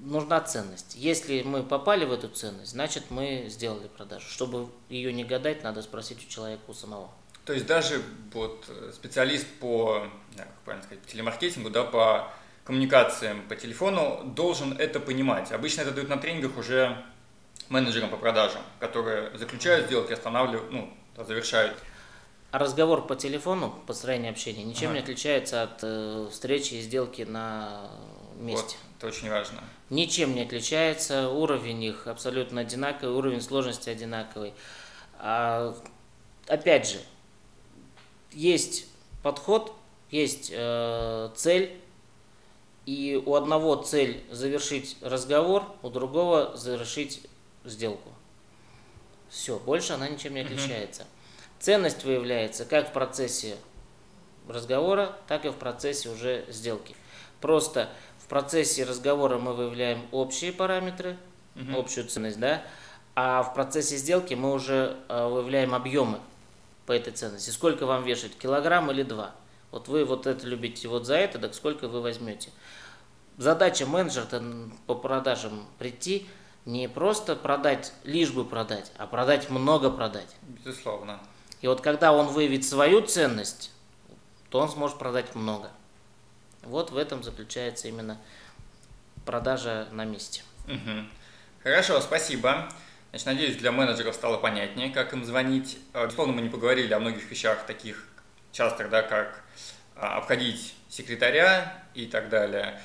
нужна ценность. Если мы попали в эту ценность, значит, мы сделали продажу. Чтобы ее не гадать, надо спросить у человека у самого. То есть даже вот специалист по, как правильно сказать, телемаркетингу, да, по коммуникациям по телефону должен это понимать. Обычно это дают на тренингах уже менеджерам по продажам, которые заключают сделки, останавливают, ну, завершают. А разговор по телефону, построение общения, ничем ага. не отличается от э, встречи и сделки на месте. Вот, это очень важно. Ничем не отличается, уровень их абсолютно одинаковый, уровень сложности одинаковый. А, опять же, есть подход, есть э, цель. И у одного цель завершить разговор, у другого завершить сделку. Все, больше она ничем не отличается. Mm-hmm. Ценность выявляется как в процессе разговора, так и в процессе уже сделки. Просто в процессе разговора мы выявляем общие параметры, mm-hmm. общую ценность, да, а в процессе сделки мы уже выявляем объемы по этой ценности. Сколько вам вешать, килограмм или два? Вот вы вот это любите, вот за это, так сколько вы возьмете. Задача менеджера по продажам прийти не просто продать, лишь бы продать, а продать много продать. Безусловно. И вот когда он выявит свою ценность, то он сможет продать много. Вот в этом заключается именно продажа на месте. Угу. Хорошо, спасибо. Значит, надеюсь, для менеджеров стало понятнее, как им звонить. Безусловно, мы не поговорили о многих вещах таких, часто, да, как обходить секретаря и так далее.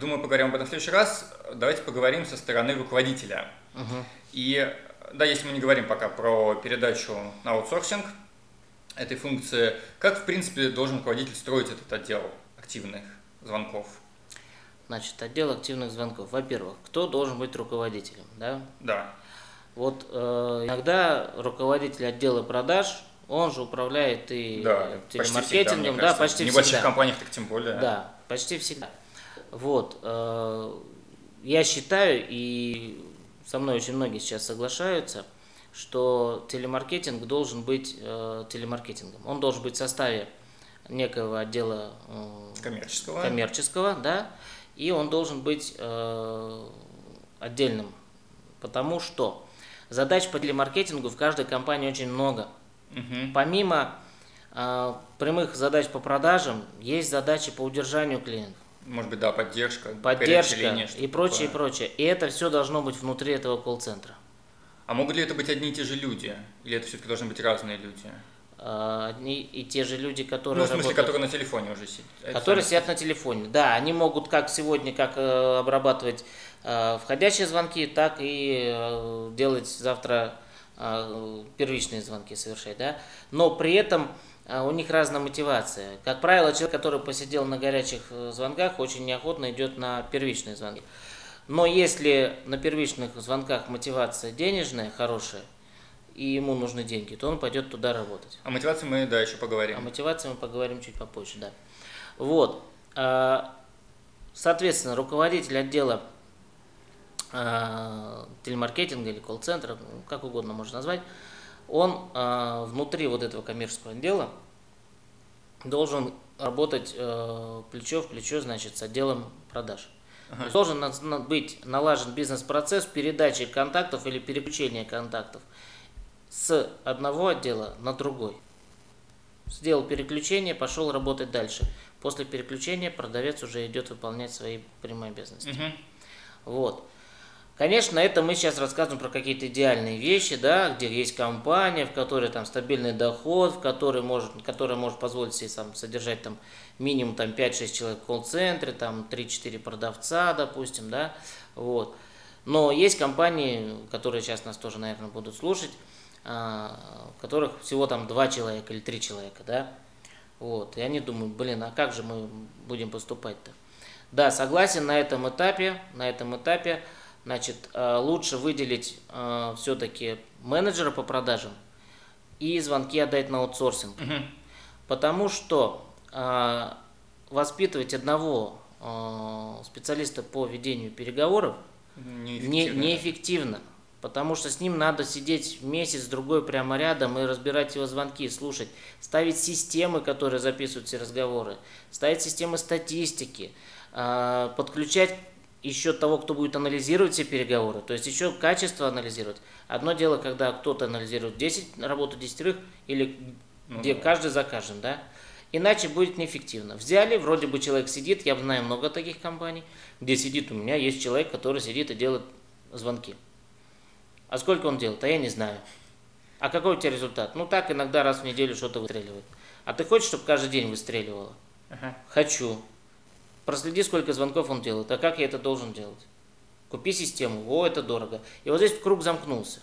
Думаю, поговорим об этом в следующий раз. Давайте поговорим со стороны руководителя. Угу. И да, если мы не говорим пока про передачу на аутсорсинг этой функции, как, в принципе, должен руководитель строить этот отдел активных звонков? Значит, отдел активных звонков. Во-первых, кто должен быть руководителем? Да. да. Вот э, иногда руководитель отдела продаж Он же управляет и да, телемаркетингом, почти всегда, да, почти всегда. В небольших компаниях так тем более. Да, почти всегда. Вот, я считаю, и со мной очень многие сейчас соглашаются, что телемаркетинг должен быть телемаркетингом. Он должен быть в составе некого отдела коммерческого, коммерческого да, и он должен быть отдельным, потому что задач по телемаркетингу в каждой компании очень много. Угу. Помимо э, прямых задач по продажам, есть задачи по удержанию клиентов. Может быть, да, поддержка, поддержка и прочее, такое. и прочее. И это все должно быть внутри этого колл-центра. А могут ли это быть одни и те же люди? Или это все-таки должны быть разные люди? Э, одни и те же люди, которые... Ну, в смысле, работают, которые на телефоне уже сидят. Которые сидят на телефоне, да. Они могут как сегодня, как э, обрабатывать э, входящие звонки, так и э, делать завтра... первичные звонки совершать, да, но при этом у них разная мотивация. Как правило, человек, который посидел на горячих звонках, очень неохотно идет на первичные звонки. Но если на первичных звонках мотивация денежная, хорошая, и ему нужны деньги, то он пойдет туда работать. О мотивации мы, да, еще поговорим. О мотивации мы поговорим чуть попозже, да. Вот. Соответственно, руководитель отдела телемаркетинга или колл-центра, как угодно можно назвать, он э, внутри вот этого коммерческого отдела должен работать э, плечо в плечо, значит, с отделом продаж. Ага. Должен на, на, быть налажен бизнес-процесс передачи контактов или переключения контактов с одного отдела на другой. Сделал переключение, пошел работать дальше. После переключения продавец уже идет выполнять свои прямые обязанности. Ага. Вот. Конечно, это мы сейчас рассказываем про какие-то идеальные вещи, да, где есть компания, в которой там стабильный доход, в которой может, которая может позволить себе сам содержать там минимум там, пять-шесть человек в колл-центре, там три-четыре продавца, допустим, да, вот. Но есть компании, которые сейчас нас тоже, наверное, будут слушать, в которых всего там два человека или три человека, да, вот. И они думают, блин, а как же мы будем поступать-то? Да, согласен, на этом этапе, на этом этапе, значит, лучше выделить э, все-таки менеджера по продажам и звонки отдать на аутсорсинг. Угу. Потому что э, воспитывать одного э, специалиста по ведению переговоров неэффективно. Не, неэффективно. Потому что с ним надо сидеть месяц-другой прямо рядом и разбирать его звонки, слушать, ставить системы, которые записывают все разговоры, ставить системы статистики, э, подключать... еще того, кто будет анализировать все переговоры, то есть еще качество анализировать. Одно дело, когда кто-то анализирует десять, работу десятерых, или ну, где да. каждый за каждым, да? Иначе будет неэффективно. Взяли, вроде бы человек сидит, я знаю много таких компаний, где сидит у меня, есть человек, который сидит и делает звонки. А сколько он делает? А я не знаю. А какой у тебя результат? Ну так, иногда раз в неделю что-то выстреливает. А ты хочешь, чтобы каждый день выстреливало? Ага. Хочу. Проследи, сколько звонков он делает, а как я это должен делать? Купи систему, о, это дорого. И вот здесь круг замкнулся.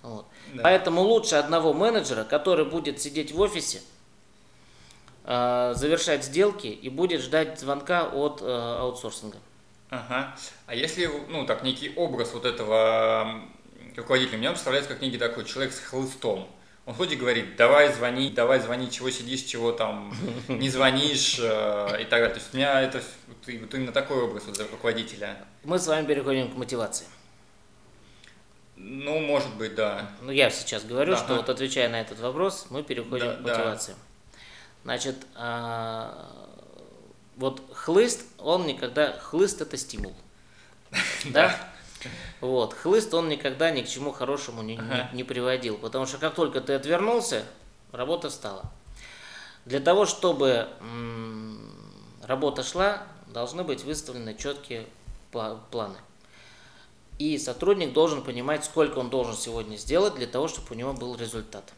Вот. Да. Поэтому лучше одного менеджера, который будет сидеть в офисе, э, завершать сделки и будет ждать звонка от э, аутсорсинга. Ага. А если, ну так, некий образ вот этого руководителя, меня представляется как некий такой человек с хлыстом. Он ходит и говорит, давай звони, давай звони, чего сидишь, чего там не звонишь э, и так далее. То есть у меня это вот, вот именно такой образ вот, руководителя. Мы с вами переходим к мотивации. Ну, может быть, да. Ну, я сейчас говорю, да, что да. вот отвечая на этот вопрос, мы переходим да, к мотивации. Да. Значит, э, вот хлыст, он никогда... Хлыст – это стимул. Да? Вот, хлыст он никогда ни к чему хорошему не, ага. не, не приводил, потому что как только ты отвернулся, работа встала. Для того, чтобы м- работа шла, должны быть выставлены четкие пла- планы. И сотрудник должен понимать, сколько он должен сегодня сделать, для того, чтобы у него был результат.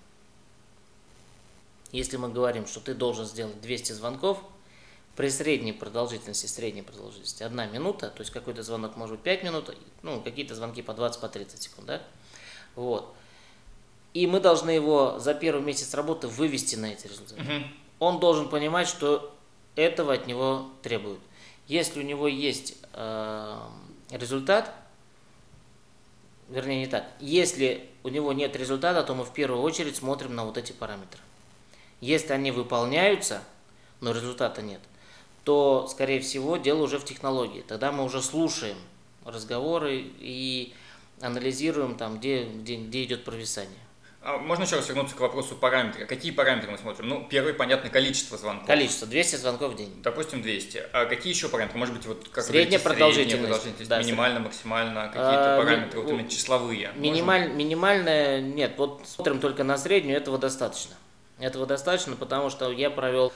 Если мы говорим, что ты должен сделать двести звонков, при средней продолжительности, средней продолжительности одна минута, то есть какой-то звонок может быть пять минут, ну, какие-то звонки по двадцать-тридцать секунд, да? Вот. И мы должны его за первый месяц работы вывести на эти результаты. Mm-hmm. Он должен понимать, что этого от него требуют. Если у него есть э, результат, вернее не так, если у него нет результата, то мы в первую очередь смотрим на вот эти параметры. Если они выполняются, но результата нет, то, скорее всего, дело уже в технологии. Тогда мы уже слушаем разговоры и анализируем, там, где, где, где идет провисание. А можно еще раз вернуться к вопросу параметра. Какие параметры мы смотрим? Ну, первый, понятно, количество звонков. Количество, двести звонков в день. Допустим, двести. А какие еще параметры? Может быть, вот как средняя продолжительность, средняя продолжительность, да, минимально, средняя, максимально, какие-то а, параметры, ми- вот именно числовые. Минималь, минимальная, нет, вот смотрим только на среднюю, этого достаточно. Этого достаточно, потому что я провел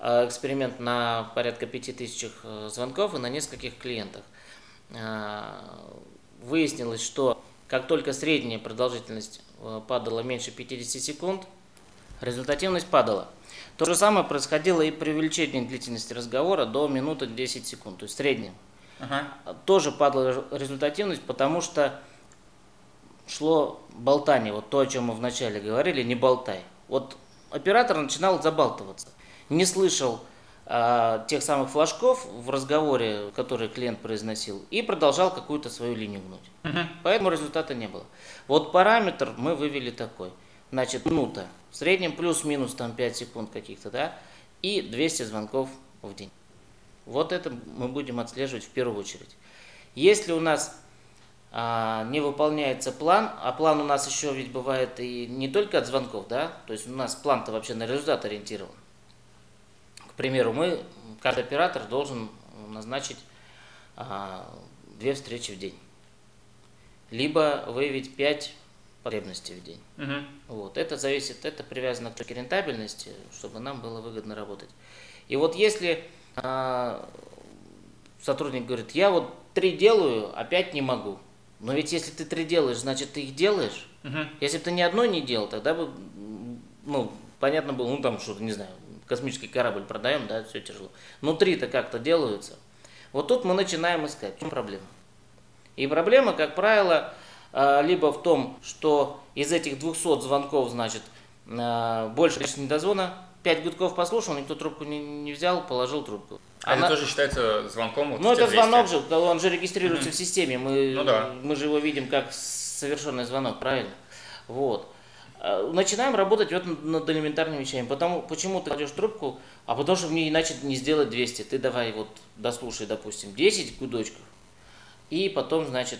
эксперимент на порядка пяти тысячах звонков и на нескольких клиентах. Выяснилось, что как только средняя продолжительность падала меньше пятидесяти секунд, результативность падала. То же самое происходило и при увеличении длительности разговора до минуты десяти секунд, то есть в среднем. Ага. Тоже падала результативность, потому что шло болтание, вот то, о чем мы вначале говорили, не болтай. Вот оператор начинал забалтываться, не слышал э, тех самых флажков в разговоре, которые клиент произносил, и продолжал какую-то свою линию гнуть. Uh-huh. Поэтому результата не было. Вот параметр мы вывели такой. Значит, минута, в среднем плюс-минус там пять секунд каких-то, да, и двести звонков в день. Вот это мы будем отслеживать в первую очередь. Если у нас э, не выполняется план, а план у нас еще ведь бывает и не только от звонков, да, то есть у нас план-то вообще на результат ориентирован. К примеру, мы, каждый оператор должен назначить а, две встречи в день, либо выявить пять потребностей в день. Uh-huh. Вот. Это зависит, это привязано к рентабельности, чтобы нам было выгодно работать. И вот если а, сотрудник говорит, я вот три делаю, а пять не могу. Но ведь если ты три делаешь, значит ты их делаешь. Uh-huh. Если бы ты ни одной не делал, тогда бы, ну, понятно было, ну там что-то, не знаю, космический корабль продаем, да, все тяжело. Внутри-то как-то делаются. Вот тут мы начинаем искать. В чем проблема? И проблема, как правило, либо в том, что из этих двухсот звонков, значит, больше не до звона, пять гудков послушал, никто трубку не, не взял, положил трубку. А Она... это тоже считается звонком? Вот, ну, это звонок же, он же регистрируется mm-hmm. в системе, мы, ну, да. мы же его видим как совершенный звонок, правильно? Вот. Начинаем работать вот над элементарными вещами. Потому, почему ты кладешь трубку, а потому что мне иначе не сделать двести. Ты давай вот дослушай, допустим, десять гудочков, и потом, значит,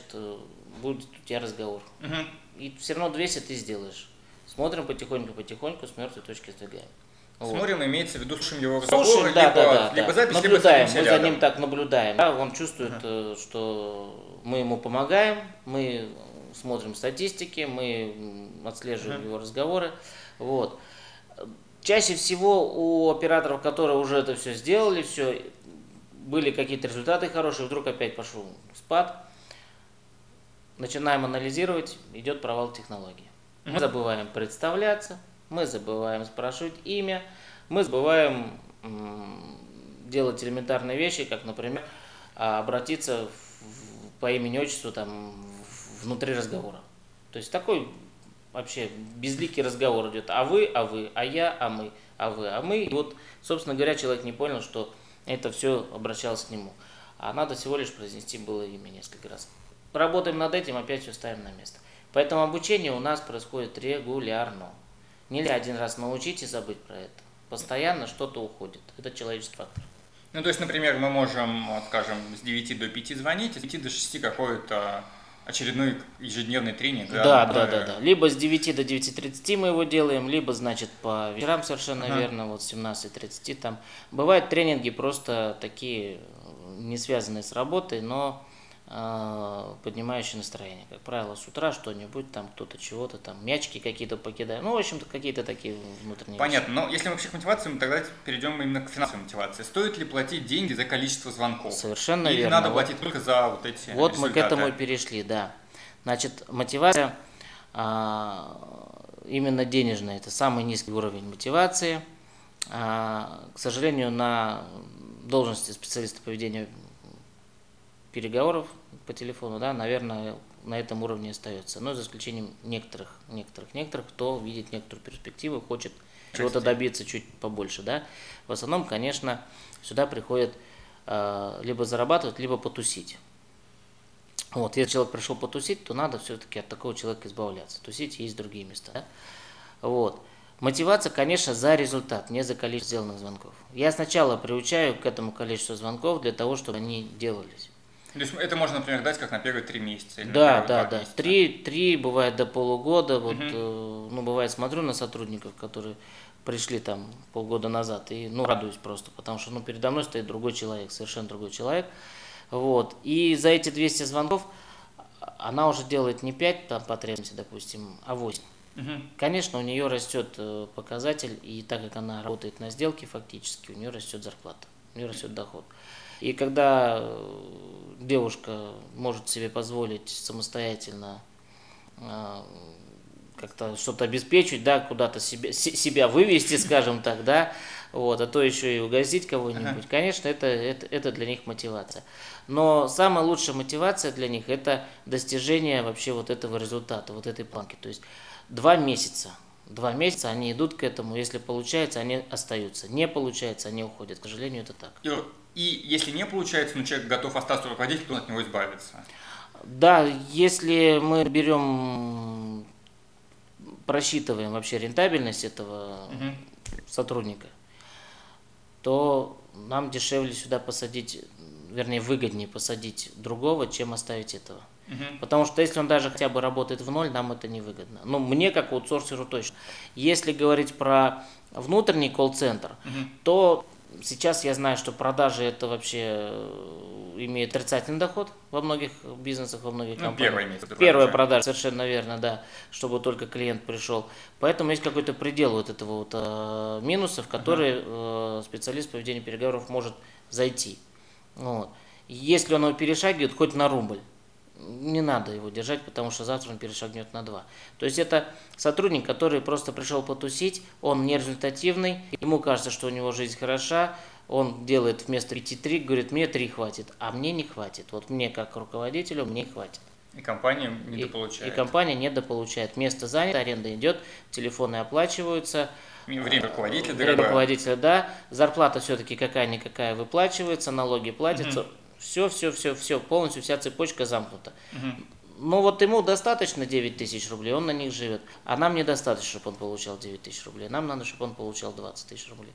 будет у тебя разговор. Угу. И все равно двести ты сделаешь. Смотрим потихоньку-потихоньку, с мертвой точки сдвигаем. Вот. Смотрим, имеется в виду, слушаем его разговор, слушаем, либо, да, да, да, либо да. запись, наблюдаем, либо мы рядом. За ним так наблюдаем. Да, он чувствует, угу. что мы ему помогаем, мы... смотрим статистики, мы отслеживаем uh-huh. его разговоры. Вот. Чаще всего у операторов, которые уже это все сделали, все, были какие-то результаты хорошие, вдруг опять пошел спад. Начинаем анализировать, идет провал технологии. Uh-huh. Мы забываем представляться, мы забываем спрашивать имя, мы забываем м- делать элементарные вещи, как, например, обратиться в, по имени-отчеству, там, внутри разговора. То есть такой вообще безликий разговор идет. А вы, а вы, а я, а мы, а вы, а мы. И вот, собственно говоря, человек не понял, что это все обращалось к нему. А надо всего лишь произнести было имя несколько раз. Работаем над этим, опять все ставим на место. Поэтому обучение у нас происходит регулярно. Нельзя один раз научить и забыть про это. Постоянно что-то уходит. Это человеческий фактор. Ну, то есть, например, мы можем, вот, скажем, с девяти до пяти звонить, с пяти до шести какое-то... очередной ежедневный тренинг. Да, да, да, да, да. Либо с девяти до девяти тридцати мы его делаем, либо, значит, по вечерам совершенно ага. верно, вот с семнадцати тридцати там. Бывают тренинги просто такие, не связанные с работой, но э, поднимающие настроение. Как правило, с утра что-нибудь, там кто-то чего-то, там мячики какие-то покидаем. Ну, в общем-то, какие-то такие внутренние понятно, вещи. Но если мы вообще к мотивациям, тогда перейдем именно к финансовой мотивации. Стоит ли платить деньги за количество звонков? Совершенно или верно. Или надо вот, платить только за вот эти вот результаты? Мы к этому и перешли, да. Значит, мотивация а, именно денежная. Это самый низкий уровень мотивации. А, к сожалению, на должности специалиста поведения переговоров по телефону, да, наверное, на этом уровне остается. Но за исключением некоторых, некоторых, некоторых, кто видит некоторую перспективу, хочет чего-то добиться чуть побольше, да. В основном, конечно, сюда приходят э, либо зарабатывать, либо потусить. Вот, если человек пришел потусить, то надо все-таки от такого человека избавляться. Тусить есть другие места. Да? Вот. Мотивация, конечно, за результат, не за количество сделанных звонков. Я сначала приучаю к этому количеству звонков для того, чтобы они делались. То есть это можно, например, дать как на первые три месяца? Или да, да, да. Месяца. Три, три, бывает до полугода. Вот, угу. э, ну, бывает, смотрю на сотрудников, которые пришли там полгода назад, и ну, радуюсь просто, потому что ну, передо мной стоит другой человек, совершенно другой человек. Вот. И за эти двести звонков она уже делает не пять там, потребностей, допустим, а восемь. Угу. Конечно, у нее растет показатель, и так как она работает на сделке фактически, у нее растет зарплата, у нее растет доход. И когда девушка может себе позволить самостоятельно э, как-то что-то обеспечить, да, куда-то себя, с- себя вывести, скажем так, да, вот, а то еще и угостить кого-нибудь, ага. Конечно, это, это, это для них мотивация. Но самая лучшая мотивация для них – это достижение вообще вот этого результата, вот этой планки. То есть два месяца. Два месяца они идут к этому, если получается, они остаются, не получается, они уходят. К сожалению, это так. И, и если не получается, но человек готов остаться руководить, то он от него избавится. Да, если мы берем, просчитываем вообще рентабельность этого угу. сотрудника, то нам дешевле сюда посадить, вернее, выгоднее посадить другого, чем оставить этого. Угу. Потому что если он даже хотя бы работает в ноль, нам это невыгодно. Ну, мне как аутсорсеру точно. Если говорить про внутренний колл-центр, угу. то сейчас я знаю, что продажи это вообще имеет отрицательный доход во многих бизнесах, во многих ну, компаниях. Первая, месяц, первая продажа, совершенно верно, да, чтобы только клиент пришел. Поэтому есть какой-то предел вот этого вот э, минуса, в который угу. э, специалист по ведению переговоров может зайти. Вот. Если он его перешагивает хоть на рубль, не надо его держать, потому что завтра он перешагнет на два. То есть это сотрудник, который просто пришел потусить, он нерезультативный, ему кажется, что у него жизнь хороша, он делает вместо пяти три, говорит, мне три хватит, а мне не хватит. Вот мне как руководителю мне хватит. И компания недополучает. И, и компания недополучает. Место занято, аренда идет, телефоны оплачиваются. Время руководителя, время руководителя, да. Зарплата все-таки какая-никакая выплачивается, налоги платятся. Угу. Все, все, все, все, полностью вся цепочка замкнута. Угу. Но вот ему достаточно девять тысяч рублей, он на них живет. А нам недостаточно, чтобы он получал девять тысяч рублей. Нам надо, чтобы он получал двадцать тысяч рублей.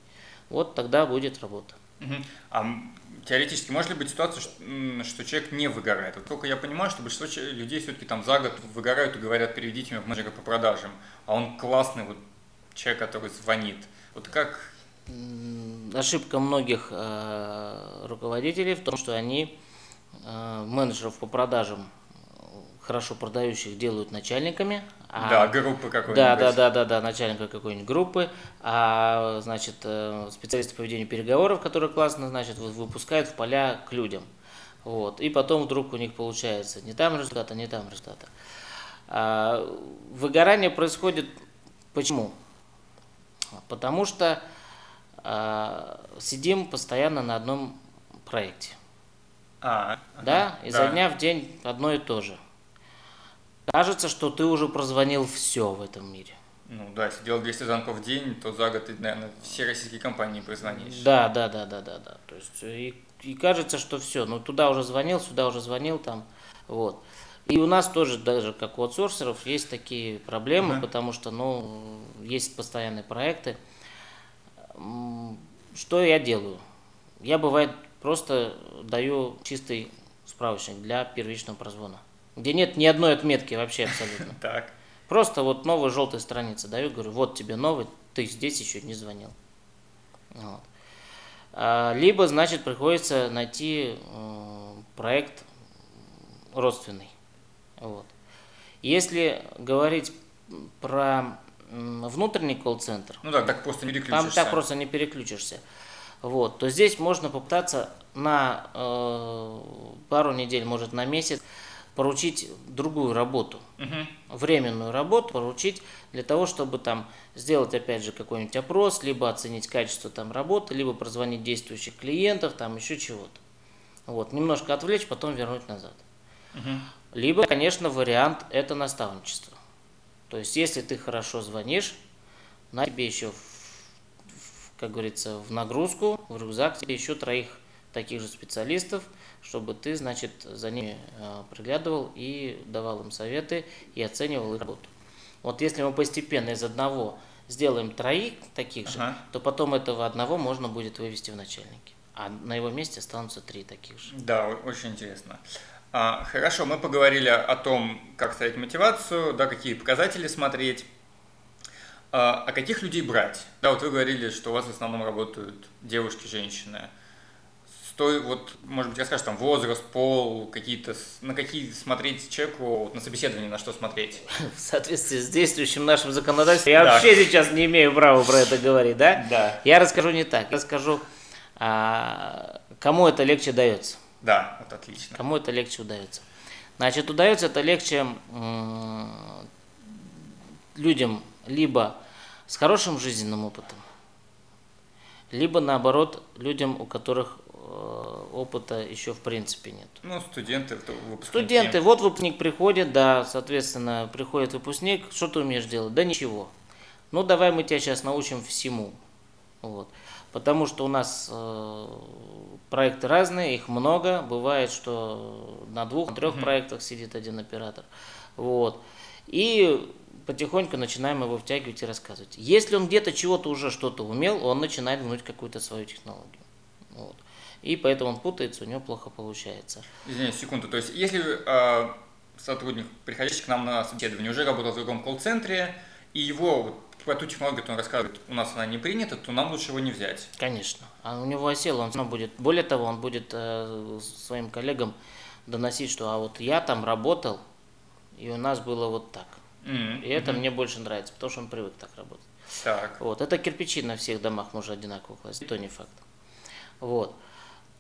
Вот тогда будет работа. Угу. А теоретически может ли быть ситуация, что, что человек не выгорает? Вот только я понимаю, что большинство людей все-таки там за год выгорают и говорят, переведите меня в менеджера по продажам. А он классный вот человек, который звонит. Вот как... Ошибка многих э, руководителей в том, что они э, менеджеров по продажам, хорошо продающих, делают начальниками. А, да, группы какой-нибудь. Да, да, да, да, да, начальника какой-нибудь группы. А значит, э, специалисты по ведению переговоров, которые классно, значит, выпускают в поля к людям. Вот. И потом вдруг у них получается не там результата, не там результата. А, выгорание происходит почему? Потому что сидим постоянно на одном проекте. А, да? И да. За дня в день одно и то же. Кажется, что ты уже прозвонил все в этом мире. Ну да, если делал двести звонков в день, то за год ты, наверное, все российские компании прозвонишь. Да, да, да, да, да, да. То есть и, и кажется, что все. Ну туда уже звонил, сюда уже звонил, там, вот. И у нас тоже, даже как у аутсорсеров, есть такие проблемы, угу. потому что, ну, есть постоянные проекты. Что я делаю? Я, бывает, просто даю чистый справочник для первичного прозвона, где нет ни одной отметки вообще абсолютно. Так. Просто вот новая желтая страница даю, говорю, вот тебе новый, ты здесь еще не звонил. Вот. А, либо, значит, приходится найти э, проект родственный. Вот. Если говорить про... внутренний колл-центр, ну да, так просто не переключишься. Там так просто не переключишься. Вот, то здесь можно попытаться на э, пару недель, может на месяц, поручить другую работу, угу. временную работу поручить для того, чтобы там сделать опять же какой-нибудь опрос, либо оценить качество там работы, либо прозвонить действующих клиентов, там еще чего-то. Вот, немножко отвлечь, потом вернуть назад. Угу. Либо, конечно, вариант это наставничество. То есть, если ты хорошо звонишь, на тебе еще, в, в, как говорится, в нагрузку, в рюкзак тебе еще троих таких же специалистов, чтобы ты, значит, за ними приглядывал и давал им советы и оценивал их работу. Вот если мы постепенно из одного сделаем троих таких же, ага. то потом этого одного можно будет вывести в начальники. А на его месте останутся три таких же. Да, очень интересно. А, хорошо, мы поговорили о том, как ставить мотивацию, да, какие показатели смотреть. А, а каких людей брать? Да, вот вы говорили, что у вас в основном работают девушки, женщины. Стой, вот, может быть, расскажешь там возраст, пол, какие-то, на какие смотреть человеку, на собеседование, на что смотреть? В соответствии с действующим нашим законодательством, я да. вообще сейчас не имею права про это говорить, да? Да. Я расскажу не так, я расскажу, кому это легче дается. Да, вот отлично. Кому это легче удается. Значит, удается это легче людям либо с хорошим жизненным опытом, либо, наоборот, людям, у которых опыта еще в принципе нет. Ну, студенты, выпускники. Студенты, вот выпускник приходит, да, соответственно, приходит выпускник, что ты умеешь делать? Да ничего. Ну, давай мы тебя сейчас научим всему. Вот. Потому что у нас э, проекты разные, их много. Бывает, что на двух, на трех mm-hmm. проектах сидит один оператор. Вот. И потихоньку начинаем его втягивать и рассказывать. Если он где-то чего-то уже что-то умел, он начинает гнуть какую-то свою технологию. Вот. И поэтому он путается, у него плохо получается. Извиняюсь, секунду. То есть, если э, сотрудник, приходящий к нам на собеседование, уже работал в другом колл-центре, и его... Про ту технологию, которую он рассказывает, у нас она не принята, то нам лучше его не взять. Конечно. А у него осело, он будет. Более того, он будет э, своим коллегам доносить, что а вот я там работал, и у нас было вот так. Mm-hmm. И это mm-hmm. мне больше нравится, потому что он привык так работать. Так. Вот. Это кирпичи на всех домах можно одинаково класть, это не факт. Вот.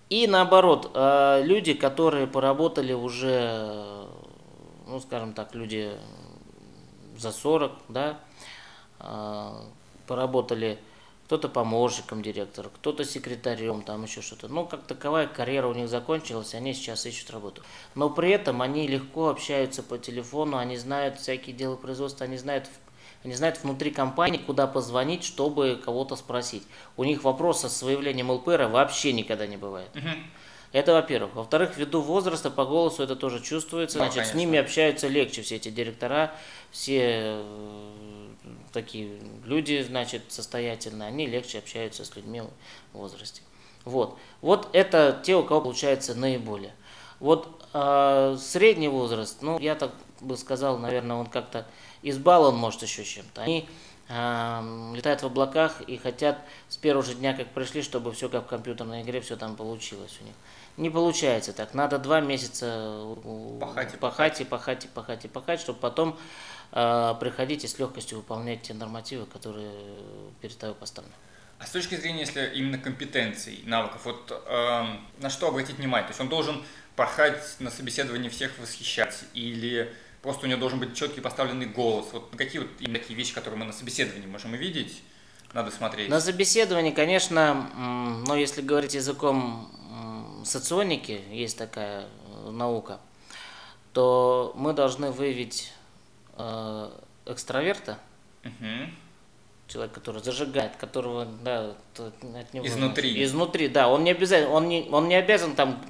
И наоборот, э, люди, которые поработали уже, ну скажем так, люди за сорок, да, поработали кто-то помощником директора, кто-то секретарем, там еще что-то. Ну, как таковая карьера у них закончилась, они сейчас ищут работу. Но при этом они легко общаются по телефону, они знают всякие дела производства, они знают, они знают внутри компании, куда позвонить, чтобы кого-то спросить. У них вопроса с выявлением ЛПР вообще никогда не бывает. Угу. Это во-первых. Во-вторых, ввиду возраста, по голосу это тоже чувствуется. Значит, ну, с ними общаются легче все эти директора, все... Такие люди, значит, состоятельные, они легче общаются с людьми в возрасте. Вот, вот это те, у кого получается наиболее. Вот э, средний возраст, ну, я так бы сказал, наверное, он как-то избалован, может, еще чем-то. Они э, летают в облаках и хотят с первого же дня, как пришли, чтобы все как в компьютерной игре, все там получилось у них. Не получается так. Надо два месяца пахать, пахать и пахать, и пахать, и пахать, чтобы потом... приходить и с легкостью выполнять те нормативы, которые перед тобой поставлены. А с точки зрения, если именно компетенций, навыков, вот э, на что обратить внимание? То есть он должен порхать на собеседовании, всех восхищать, или просто у него должен быть четкий поставленный голос? Вот какие вот именно такие вещи, которые мы на собеседовании можем увидеть, надо смотреть? На собеседовании, конечно, но если говорить языком соционики, есть такая наука, то мы должны выявить экстраверта, угу. человек, который зажигает, которого, да, от него... Изнутри. Изнутри, да, он не обязательно, он не, он не обязан там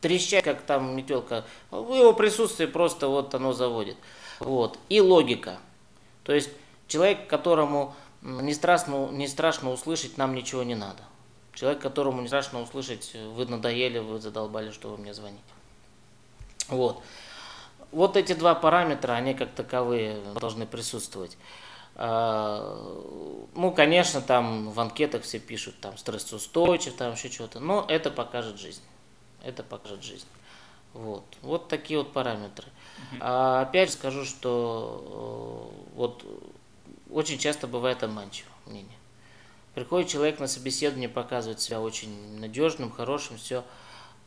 трещать, как там метелка, в его присутствии просто вот оно заводит. Вот. И логика, то есть человек, которому не страшно, не страшно услышать, нам ничего не надо. Человек, которому не страшно услышать, вы надоели, вы задолбали, что вы мне звоните. Вот. Вот эти два параметра, они как таковые должны присутствовать. Ну, конечно, там в анкетах все пишут, там стрессоустойчив, там еще что-то, но это покажет жизнь. Это покажет жизнь. Вот, вот такие вот параметры. Uh-huh. А опять же скажу, что вот очень часто бывает обманчиво мнение. Приходит человек на собеседование, показывает себя очень надежным, хорошим, все,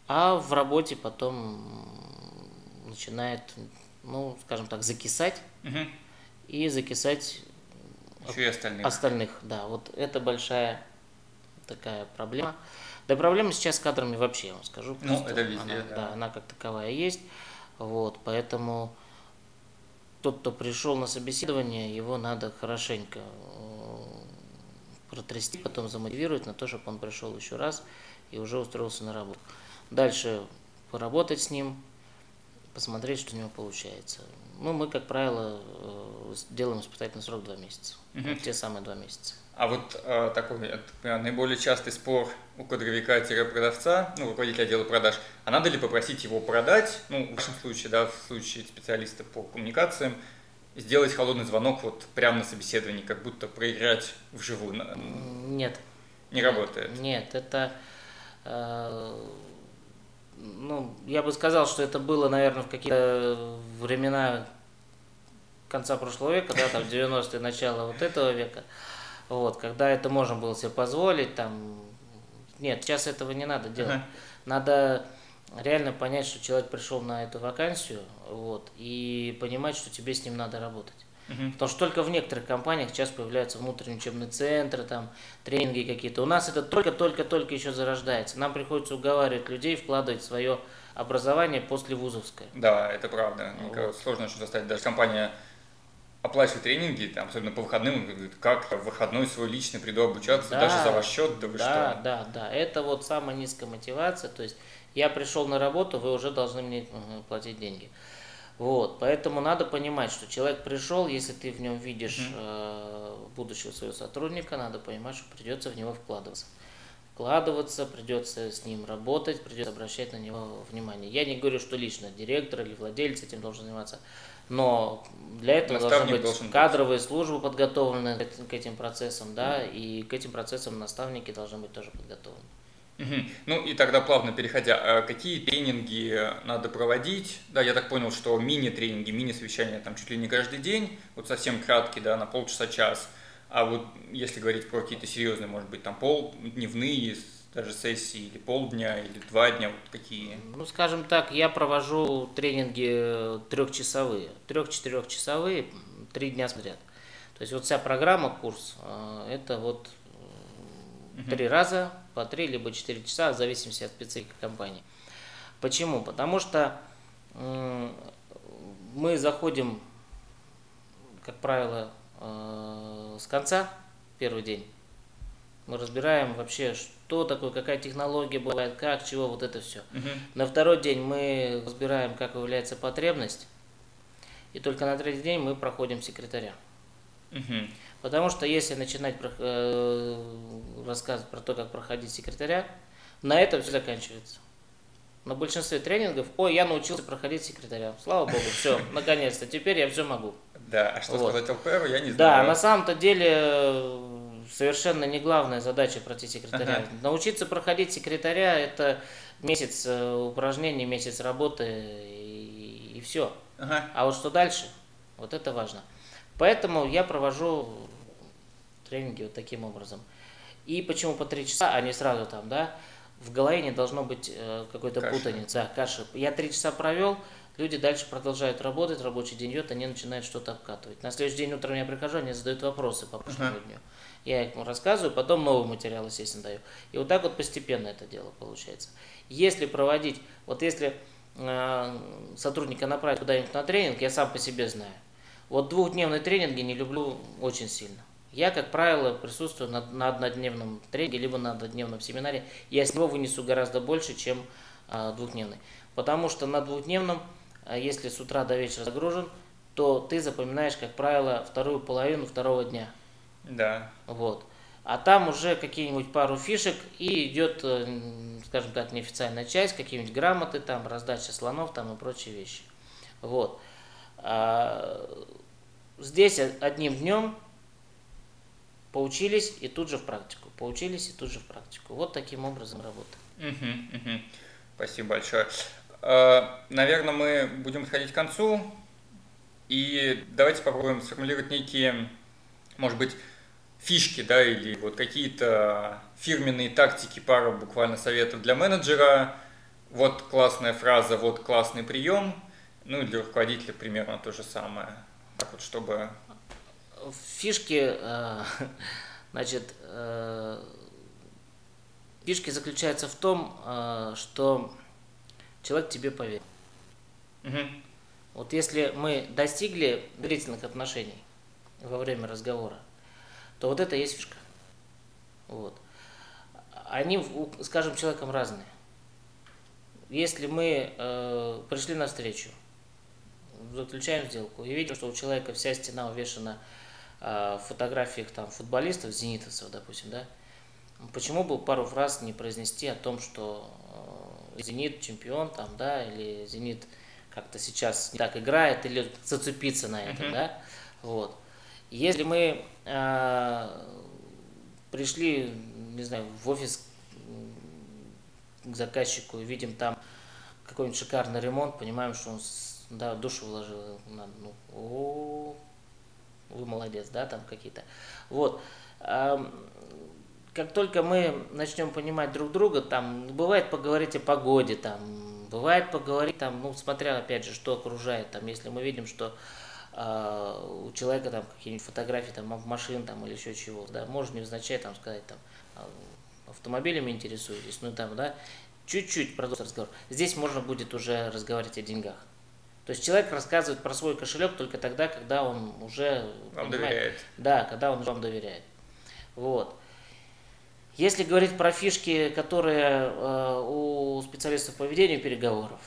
а в работе потом... начинает, ну, скажем так, закисать угу. и закисать от, и остальных. остальных. Да, вот это большая такая проблема. Да, проблема сейчас с кадрами вообще, я вам скажу. Ну, это везде. Она, да. Да, она как таковая есть. Вот, поэтому тот, кто пришел на собеседование, его надо хорошенько протрясти, потом замотивировать на то, чтобы он пришел еще раз и уже устроился на работу. Дальше... поработать с ним, посмотреть, что у него получается. Ну, мы, как правило, делаем испытательный срок два месяца. Угу. Вот те самые два месяца. А вот э, такой это, наиболее частый спор у кадровика-продавца, ну, руководителя отдела продаж, а надо ли попросить его продать, ну, в вашем случае, да, в случае специалиста по коммуникациям, сделать холодный звонок вот прямо на собеседовании, как будто проиграть вживую? Нет. Не работает? Нет, это... Э, ну, я бы сказал, что это было, наверное, в какие-то времена конца прошлого века, да, там девяностые, начало вот этого века. Вот, когда это можно было себе позволить, там... Нет, сейчас этого не надо делать. Uh-huh. Надо реально понять, что человек пришел на эту вакансию, вот, и понимать, что тебе с ним надо работать. Uh-huh. Потому что только в некоторых компаниях сейчас появляются внутренние учебные центры, там, тренинги какие-то. У нас это только-только-только еще зарождается. Нам приходится уговаривать людей вкладывать свое образование после вузовское. Да, это правда. Вот. Сложно что-то заставить. Даже компания... оплачивать тренинги, там, особенно по выходным, как в выходной свой личный приду обучаться, да, даже за ваш счет, да вы да, что? Да, да, это вот самая низкая мотивация, то есть я пришел на работу, вы уже должны мне платить деньги. Вот, поэтому надо понимать, что человек пришел, если ты в нем видишь mm-hmm. э, будущего своего сотрудника, надо понимать, что придется в него вкладываться. Вкладываться, придется с ним работать, придется обращать на него внимание. Я не говорю, что лично директор или владелец этим должен заниматься, но для этого должны быть кадровые службы подготовлены к этим процессам, да, mm. и к этим процессам наставники должны быть тоже подготовлены. Mm-hmm. Ну и тогда плавно переходя, какие тренинги надо проводить? Да, я так понял, что мини-тренинги, мини-совещания там чуть ли не каждый день, вот совсем краткие, да, на полчаса-час. А вот если говорить про какие-то серьезные, может быть, там полдневные, даже сессии, или полдня, или два дня, вот какие? Ну, скажем так, я провожу тренинги трехчасовые, трех-четырехчасовые, три дня подряд. То есть вот вся программа, курс, это вот угу. три раза, по три, либо четыре часа, в зависимости от специфики компании. Почему? Потому что мы заходим, как правило, с конца, первый день, мы разбираем вообще, что такое, какая технология бывает, как, чего, вот это все. Угу. На второй день мы разбираем, как является потребность, и только на третий день мы проходим секретаря. Угу. Потому что если начинать про, э, рассказывать про то, как проходить секретаря, на этом все заканчивается. На большинстве тренингов, ой, я научился проходить секретаря, слава богу, все, наконец-то, теперь я все могу. Да, а что вот. сказать ЛПРу, я не знаю. Да, на самом-то деле совершенно не главная задача пройти секретаря. Ага. Научиться проходить секретаря – это месяц упражнений, месяц работы и, и все. Ага. А вот что дальше, вот это важно. Поэтому я провожу тренинги вот таким образом. И почему по три часа, а не сразу там, да? В голове не должно быть э, какой-то путаницы, да, каши. Я три часа провел, люди дальше продолжают работать, рабочий день идет, они начинают что-то обкатывать. На следующий день утром я прихожу, они задают вопросы по прошлому дню. Я им рассказываю, потом новый материал, естественно, даю. И вот так вот постепенно это дело получается. Если проводить, вот если э, сотрудника направить куда-нибудь на тренинг, я сам по себе знаю. Вот двухдневные тренинги не люблю очень сильно. Я, как правило, присутствую на, на однодневном тренинге, либо на однодневном семинаре. Я с него вынесу гораздо больше, чем э, двухдневный. Потому что на двухдневном, э, если с утра до вечера загружен, то ты запоминаешь, как правило, вторую половину второго дня. Да. Вот. А там уже какие-нибудь пару фишек и идет, э, скажем так, неофициальная часть, какие-нибудь грамоты, там, раздача слонов там, и прочие вещи. Вот. А, здесь одним днем... Поучились и тут же в практику, поучились и тут же в практику. Вот таким образом работаем. Угу, угу. Спасибо большое. Наверное, мы будем подходить к концу. И давайте попробуем сформулировать некие, может быть, фишки, да, или вот какие-то фирменные тактики, пару буквально советов для менеджера. Вот классная фраза, вот классный прием. Ну, и для руководителя примерно то же самое. Так вот, чтобы... Фишки, значит, фишки заключаются в том, что человек тебе поверит. Угу. Вот если мы достигли доверительных отношений во время разговора, то вот это и есть фишка. Вот. Они, скажем, человеком разные. Если мы э, пришли навстречу, заключаем сделку и видим, что у человека вся стена увешана э, в фотографиях там, футболистов, зенитовцев, допустим, да, почему бы пару фраз не произнести о том, что э, «Зенит» чемпион, там, да, или «Зенит» как-то сейчас не так играет, или зацепиться на этом, uh-huh. да, вот. Если мы э, пришли, не знаю, в офис к заказчику и видим там какой-нибудь шикарный ремонт, понимаем, что он, да, душу вложил, ну, о, вы молодец, да, там какие-то, вот. Как только мы начнем понимать друг друга, там, бывает поговорить о погоде, там, бывает поговорить, там, ну, смотря, опять же, что окружает, там, если мы видим, что у человека там какие-нибудь фотографии, там, машин, там, или еще чего, да, можно невзначай, там, сказать, там, автомобилями интересуетесь, ну там, да, чуть-чуть продолжить разговор. Здесь можно будет уже разговаривать о деньгах. То есть человек рассказывает про свой кошелек только тогда, когда он уже вам доверяет. Да, когда он вам доверяет. Вот. Если говорить про фишки, которые э, у специалистов по ведению переговоров,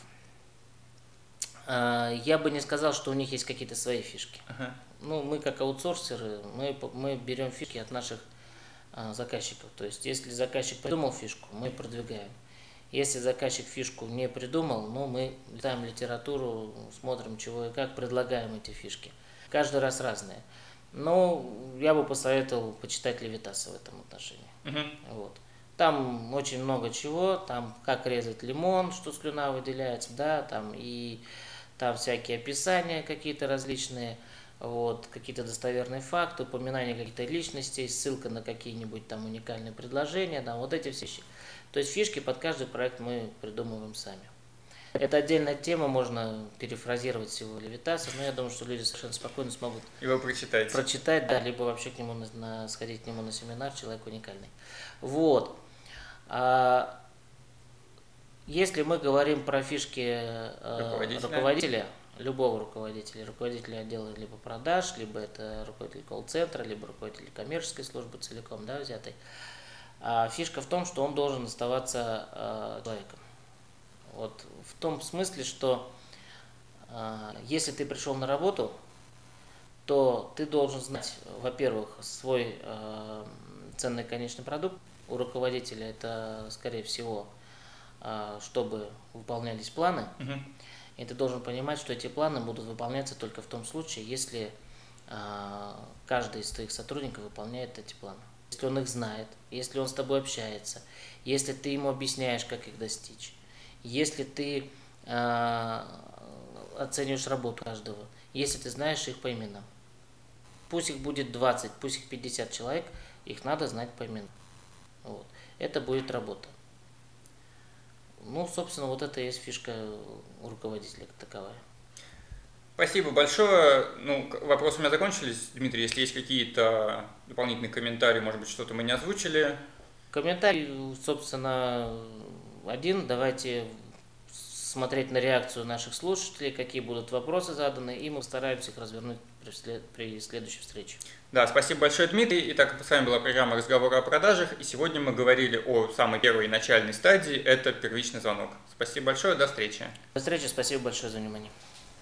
э, я бы не сказал, что у них есть какие-то свои фишки. Ага. Ну, мы как аутсорсеры, мы, мы берем фишки от наших заказчиков. То есть, если заказчик придумал фишку, мы продвигаем. Если заказчик фишку не придумал, ну, мы летаем литературу, смотрим, чего и как, предлагаем эти фишки. Каждый раз разные. Но я бы посоветовал почитать Левитаса в этом отношении. Uh-huh. Вот. Там очень много чего, там как резать лимон, что слюна выделяется, да, там и там всякие описания какие-то различные. Вот, какие-то достоверные факты, упоминание каких-то личностей, ссылка на какие-нибудь там уникальные предложения, да, вот эти все вещи. То есть фишки под каждый проект мы придумываем сами. Это отдельная тема, можно перефразировать всего Левитаса, но я думаю, что люди совершенно спокойно смогут его прочитать, прочитать да, либо вообще к нему на, на, сходить к нему на семинар, человек уникальный. Вот. А, если мы говорим про фишки руководителя, руководителя любого руководителя, руководителя отдела либо продаж, либо это руководитель колл-центра, либо руководитель коммерческой службы целиком, да, взятый. Фишка в том, что он должен оставаться э, человеком. Вот в том смысле, что э, если ты пришел на работу, то ты должен знать, во-первых, свой э, ценный конечный продукт. У руководителя это, скорее всего, э, чтобы выполнялись планы. Uh-huh. И ты должен понимать, что эти планы будут выполняться только в том случае, если э, каждый из твоих сотрудников выполняет эти планы. Если он их знает, если он с тобой общается, если ты ему объясняешь, как их достичь, если ты э, оцениваешь работу каждого, если ты знаешь их по именам. Пусть их будет двадцать, пусть их пятьдесят человек, их надо знать по именам. Вот. Это будет работа. Ну, собственно, вот это и есть фишка у руководителя как таковая. Спасибо большое. Ну, вопросы у меня закончились, Дмитрий. Если есть какие-то дополнительные комментарии, может быть, что-то мы не озвучили. Комментарий, собственно, один. Давайте смотреть на реакцию наших слушателей, какие будут вопросы заданы, и мы постараемся их развернуть при, след... при следующей встрече. Да, спасибо большое, Дмитрий. Итак, с вами была программа «Разговоры о продажах», и сегодня мы говорили о самой первой начальной стадии – это первичный звонок. Спасибо большое, до встречи. До встречи, спасибо большое за внимание.